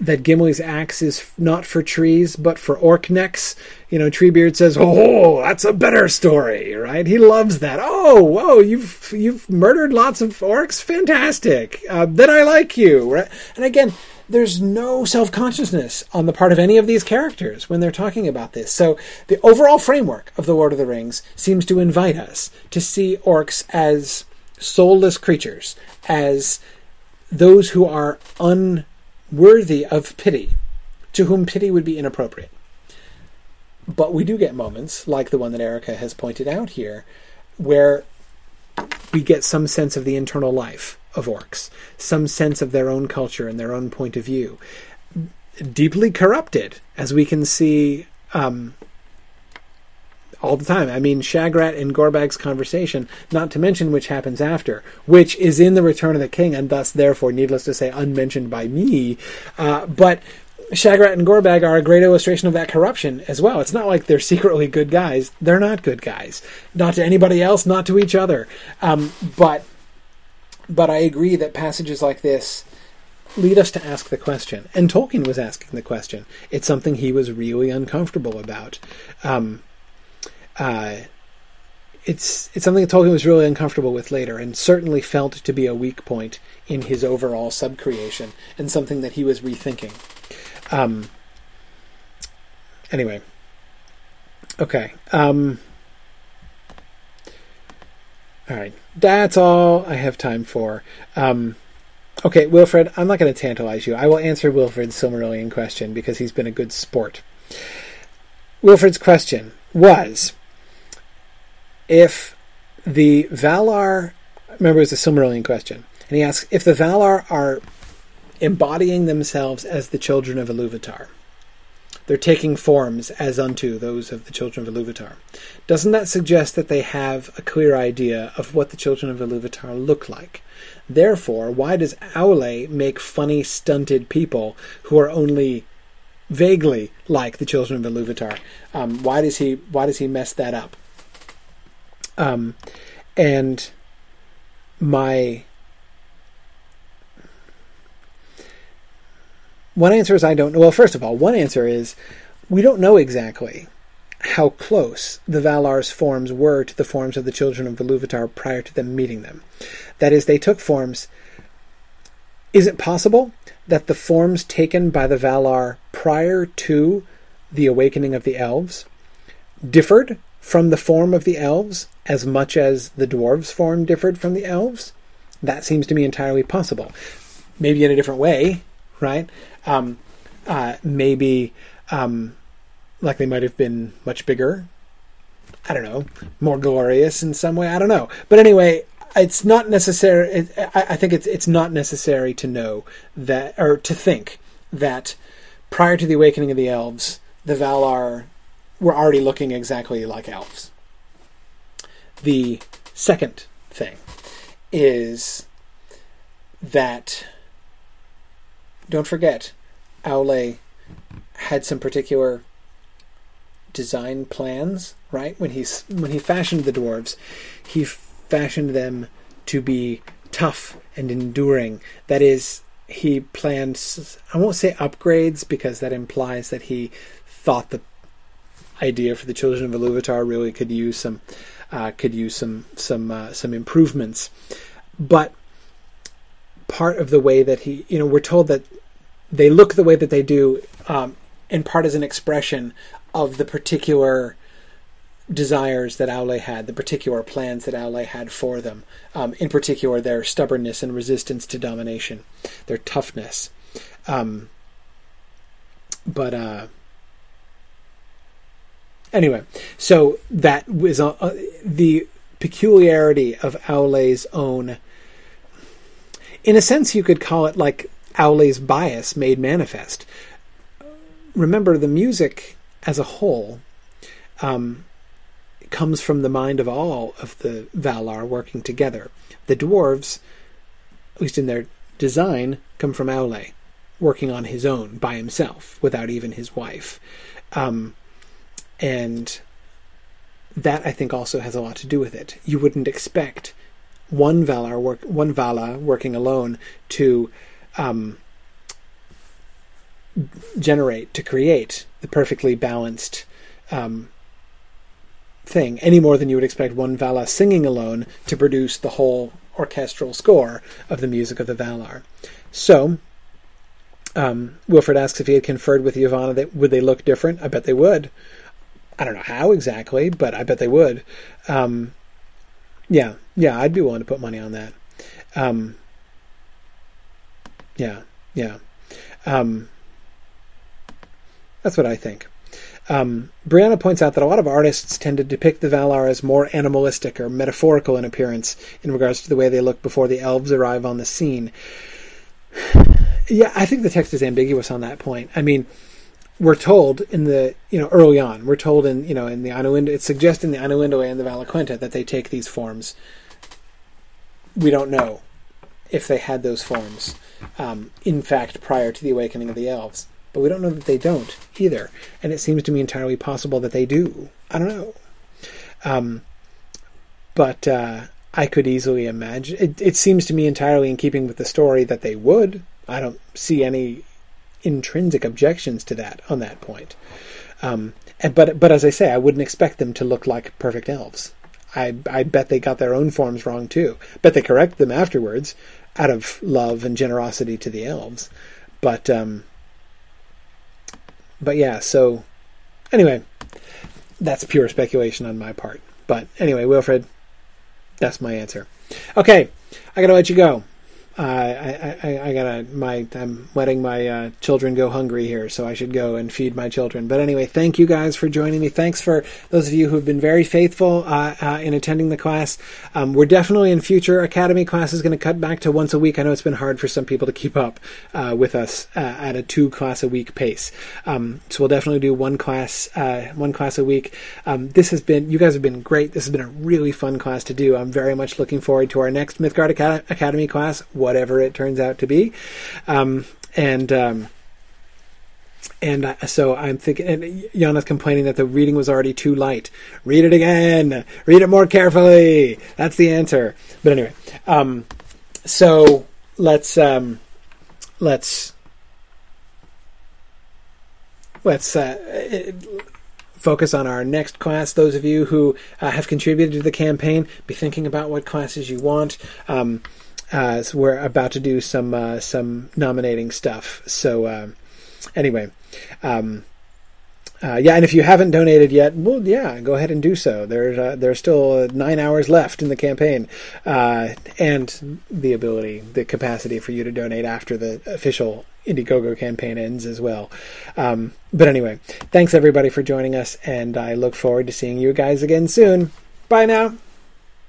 that Gimli's axe is not for trees, but for orc necks. You know, Treebeard says, "Oh, that's a better story," right? He loves that. "Oh, whoa, you've you've murdered lots of orcs? Fantastic. Uh, then I like you." Right? And again, there's no self-consciousness on the part of any of these characters when they're talking about this. So the overall framework of The Lord of the Rings seems to invite us to see orcs as soulless creatures, as those who are un. worthy of pity, to whom pity would be inappropriate. But we do get moments, like the one that Erica has pointed out here, where we get some sense of the internal life of orcs, some sense of their own culture and their own point of view. Deeply corrupted, as we can see um, all the time. I mean, Shagrat and Gorbag's conversation, not to mention which happens after, which is in The Return of the King, and thus, therefore, needless to say, unmentioned by me. Uh, but Shagrat and Gorbag are a great illustration of that corruption as well. It's not like they're secretly good guys. They're not good guys. Not to anybody else, not to each other. Um, but, but I agree that passages like this lead us to ask the question. And Tolkien was asking the question. It's something he was really uncomfortable about. Um... Uh, it's it's something that Tolkien was really uncomfortable with later, and certainly felt to be a weak point in his overall subcreation, and something that he was rethinking. Um, anyway, okay, um, all right, that's all I have time for. Um, okay, Wilfred, I'm not going to tantalize you. I will answer Wilfred's Silmarillion question because he's been a good sport. Wilfred's question was, if the Valar, remember it was a Silmarillion question, and he asks, if the Valar are embodying themselves as the children of Iluvatar, they're taking forms as unto those of the children of Iluvatar, doesn't that suggest that they have a clear idea of what the children of Iluvatar look like? Therefore, why does Aule make funny, stunted people who are only vaguely like the children of Iluvatar? Um, why does he why does he mess that up? Um, and my one answer is I don't know. Well, first of all, one answer is we don't know exactly how close the Valar's forms were to the forms of the children of Iluvatar prior to them meeting them. That is, they took forms. Is it possible that the forms taken by the Valar prior to the awakening of the elves differed from the form of the elves as much as the dwarves' form differed from the elves? That seems to me entirely possible. Maybe in a different way, right? Um, uh, maybe um, like they might have been much bigger. I don't know, more glorious in some way. I don't know. But anyway, it's not necessary. It, I, I think it's it's not necessary to know that, or to think that prior to the awakening of the elves, the Valar were already looking exactly like elves. The second thing is that, don't forget, Aule had some particular design plans, right? When he when he fashioned the dwarves, he fashioned them to be tough and enduring. That is, he planned, I won't say upgrades, because that implies that he thought the idea for the children of Iluvatar really could use some uh, could use some some uh, some improvements. But part of the way that he, you know, we're told that they look the way that they do, um, in part as an expression of the particular desires that Aule had, the particular plans that Aule had for them, um, in particular their stubbornness and resistance to domination, their toughness. Um, but uh, anyway, so that was uh, the peculiarity of Aule's own, in a sense you could call it like Aule's bias made manifest. Remember, the music as a whole um, comes from the mind of all of the Valar working together. The dwarves, at least in their design, come from Aule, working on his own, by himself, without even his wife. Um, and that, I think, also has a lot to do with it. You wouldn't expect one Valar work, one Vala working alone to um, generate, to create the perfectly balanced um, thing, any more than you would expect one Vala singing alone to produce the whole orchestral score of the music of the Valar. So, um, Wilfred asks if he had conferred with Yavanna that would they look different. I bet they would. I don't know how exactly, but I bet they would. Um, yeah, yeah, I'd be willing to put money on that. Um, yeah, yeah. Um, that's what I think. Um, Brianna points out that a lot of artists tend to depict the Valar as more animalistic or metaphorical in appearance in regards to the way they look before the elves arrive on the scene. Yeah, I think the text is ambiguous on that point. I mean, we're told in the, you know, early on, we're told in, you know, in the Annuindo, it's suggesting the Annuindo and the Valaquenta that they take these forms. We don't know if they had those forms, um, in fact, prior to the awakening of the elves. But we don't know that they don't either. And it seems to me entirely possible that they do. I don't know. Um, but uh, I could easily imagine. It, it seems to me entirely in keeping with the story that they would. I don't see any intrinsic objections to that on that point. Um, and, but but as I say, I wouldn't expect them to look like perfect elves. I, I bet they got their own forms wrong too. Bet they correct them afterwards out of love and generosity to the elves. But... Um, But yeah, so anyway, that's pure speculation on my part. But anyway, Wilfred, that's my answer. Okay, I gotta let you go. Uh, I, I I gotta my I'm letting my uh, children go hungry here, so I should go and feed my children. But anyway, thank you guys for joining me. Thanks for those of you who have been very faithful uh, uh, in attending the class. Um, we're definitely in future Academy classes going to cut back to once a week. I know it's been hard for some people to keep up uh, with us uh, at a two class a week pace. Um, so we'll definitely do one class uh, one class a week. Um, this has been you guys have been great. This has been a really fun class to do. I'm very much looking forward to our next Mythgard Acad- Academy class, whatever it turns out to be. Um, and um, and uh, so I'm thinking, and Yannis complaining that the reading was already too light. Read it again. Read it more carefully. That's the answer. But anyway, um, so let's, um, let's, let's, uh, it, focus on our next class. Those of you who uh, have contributed to the campaign, be thinking about what classes you want. Um, Uh, so we're about to do some uh, some nominating stuff. So uh, anyway, um, Uh, yeah, and if you haven't donated yet, well, yeah, go ahead and do so. There's uh, there's still nine hours left in the campaign, uh, and the ability, the capacity for you to donate after the official Indiegogo campaign ends as well. Um, but anyway, thanks everybody for joining us, and I look forward to seeing you guys again soon. Bye now.